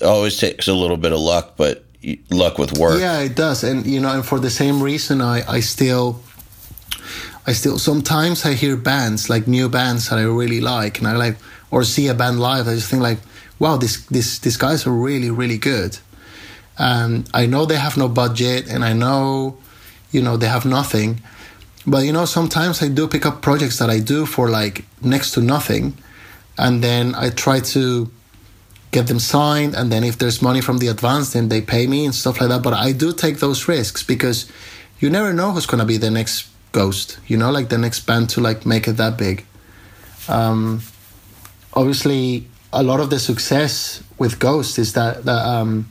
it always takes a little bit of luck, but luck with work. Yeah, it does. And, you know, and for the same reason, I, I still... I still sometimes I hear bands, like new bands that I really like, and I like, or see a band live. I just think like, wow, this this these guys are really really good. And I know they have no budget, and I know, you know, they have nothing. But you know, sometimes I do pick up projects that I do for like next to nothing, and then I try to get them signed. And then if there's money from the advance, then they pay me and stuff like that. But I do take those risks because you never know who's gonna be the next Ghost, you know, like the next band to like make it that big. Um, obviously, a lot of the success with Ghost is that, that um,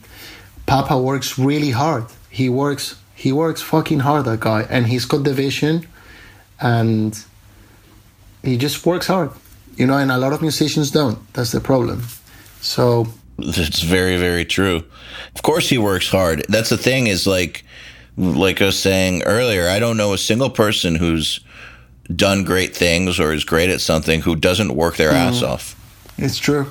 Papa works really hard. He works, he works fucking hard, that guy, and he's got the vision, and he just works hard, you know. And a lot of musicians don't. That's the problem. So it's very, very true. Of course, he works hard. That's the thing. Is like. Like I was saying earlier, I don't know a single person who's done great things or is great at something who doesn't work their mm. ass off. It's true.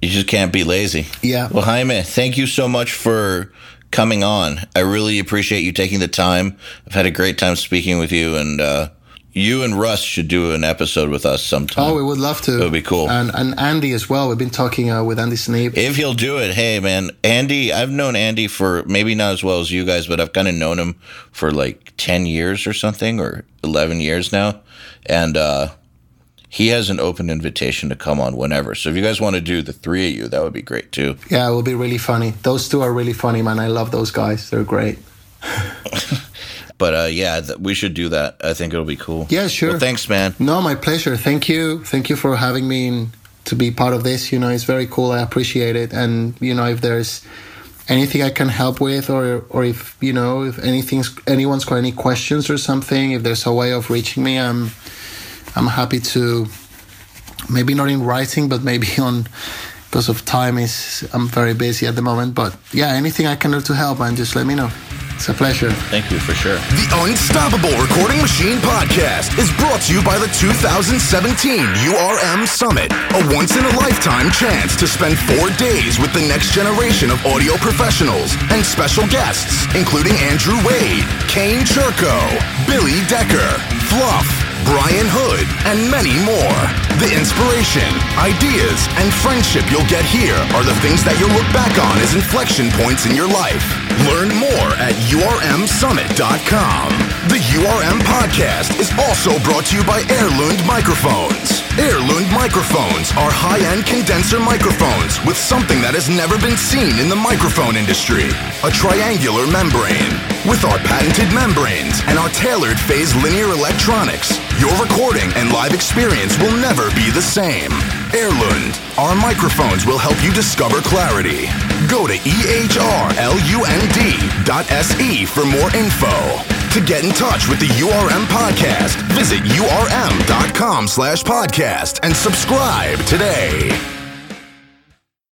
You just can't be lazy. Yeah. Well, Jaime, thank you so much for coming on. I really appreciate you taking the time. I've had a great time speaking with you, and uh, you and Russ should do an episode with us sometime. Oh, we would love to. It would be cool. And, and Andy as well. We've been talking uh, with Andy Snape. If he'll do it, hey, man. Andy, I've known Andy for maybe not as well as you guys, but I've kind of known him for like ten years or something, or eleven years now. And uh, he has an open invitation to come on whenever. So if you guys want to do the three of you, that would be great too. Yeah, it would be really funny. Those two are really funny, man. I love those guys. They're great. But uh, yeah, th- we should do that. I think it'll be cool. Yeah, sure. Well, thanks, man. No, my pleasure. Thank you. Thank you for having me in, to be part of this. You know, it's very cool. I appreciate it. And, you know, if there's anything I can help with, or or if, you know, if anything's, anyone's got any questions or something, if there's a way of reaching me, I'm I'm happy to, maybe not in writing, but maybe on, because of time, is I'm very busy at the moment. But yeah, anything I can do to help, man, just let me know. It's a pleasure. Thank you, for sure. The Unstoppable Recording Machine Podcast is brought to you by the two thousand seventeen U R M Summit, a once-in-a-lifetime chance to spend four days with the next generation of audio professionals and special guests, including Andrew Wade, Kane Churko, Billy Decker, Fluff, Brian Hood, and many more. The inspiration, ideas, and friendship you'll get here are the things that you'll look back on as inflection points in your life. Learn more at U R M summit dot com. The U R M Podcast is also brought to you by Ehrlund Microphones. Ehrlund Microphones are high-end condenser microphones with something that has never been seen in the microphone industry, a triangular membrane. With our patented membranes and our tailored phase linear electronics, your recording and live experience will never be the same. Ehrlund, our microphones will help you discover clarity. Go to ehrlund dot se for more info. To get in touch with the U R M Podcast, visit U R M dot com slash podcast and subscribe today.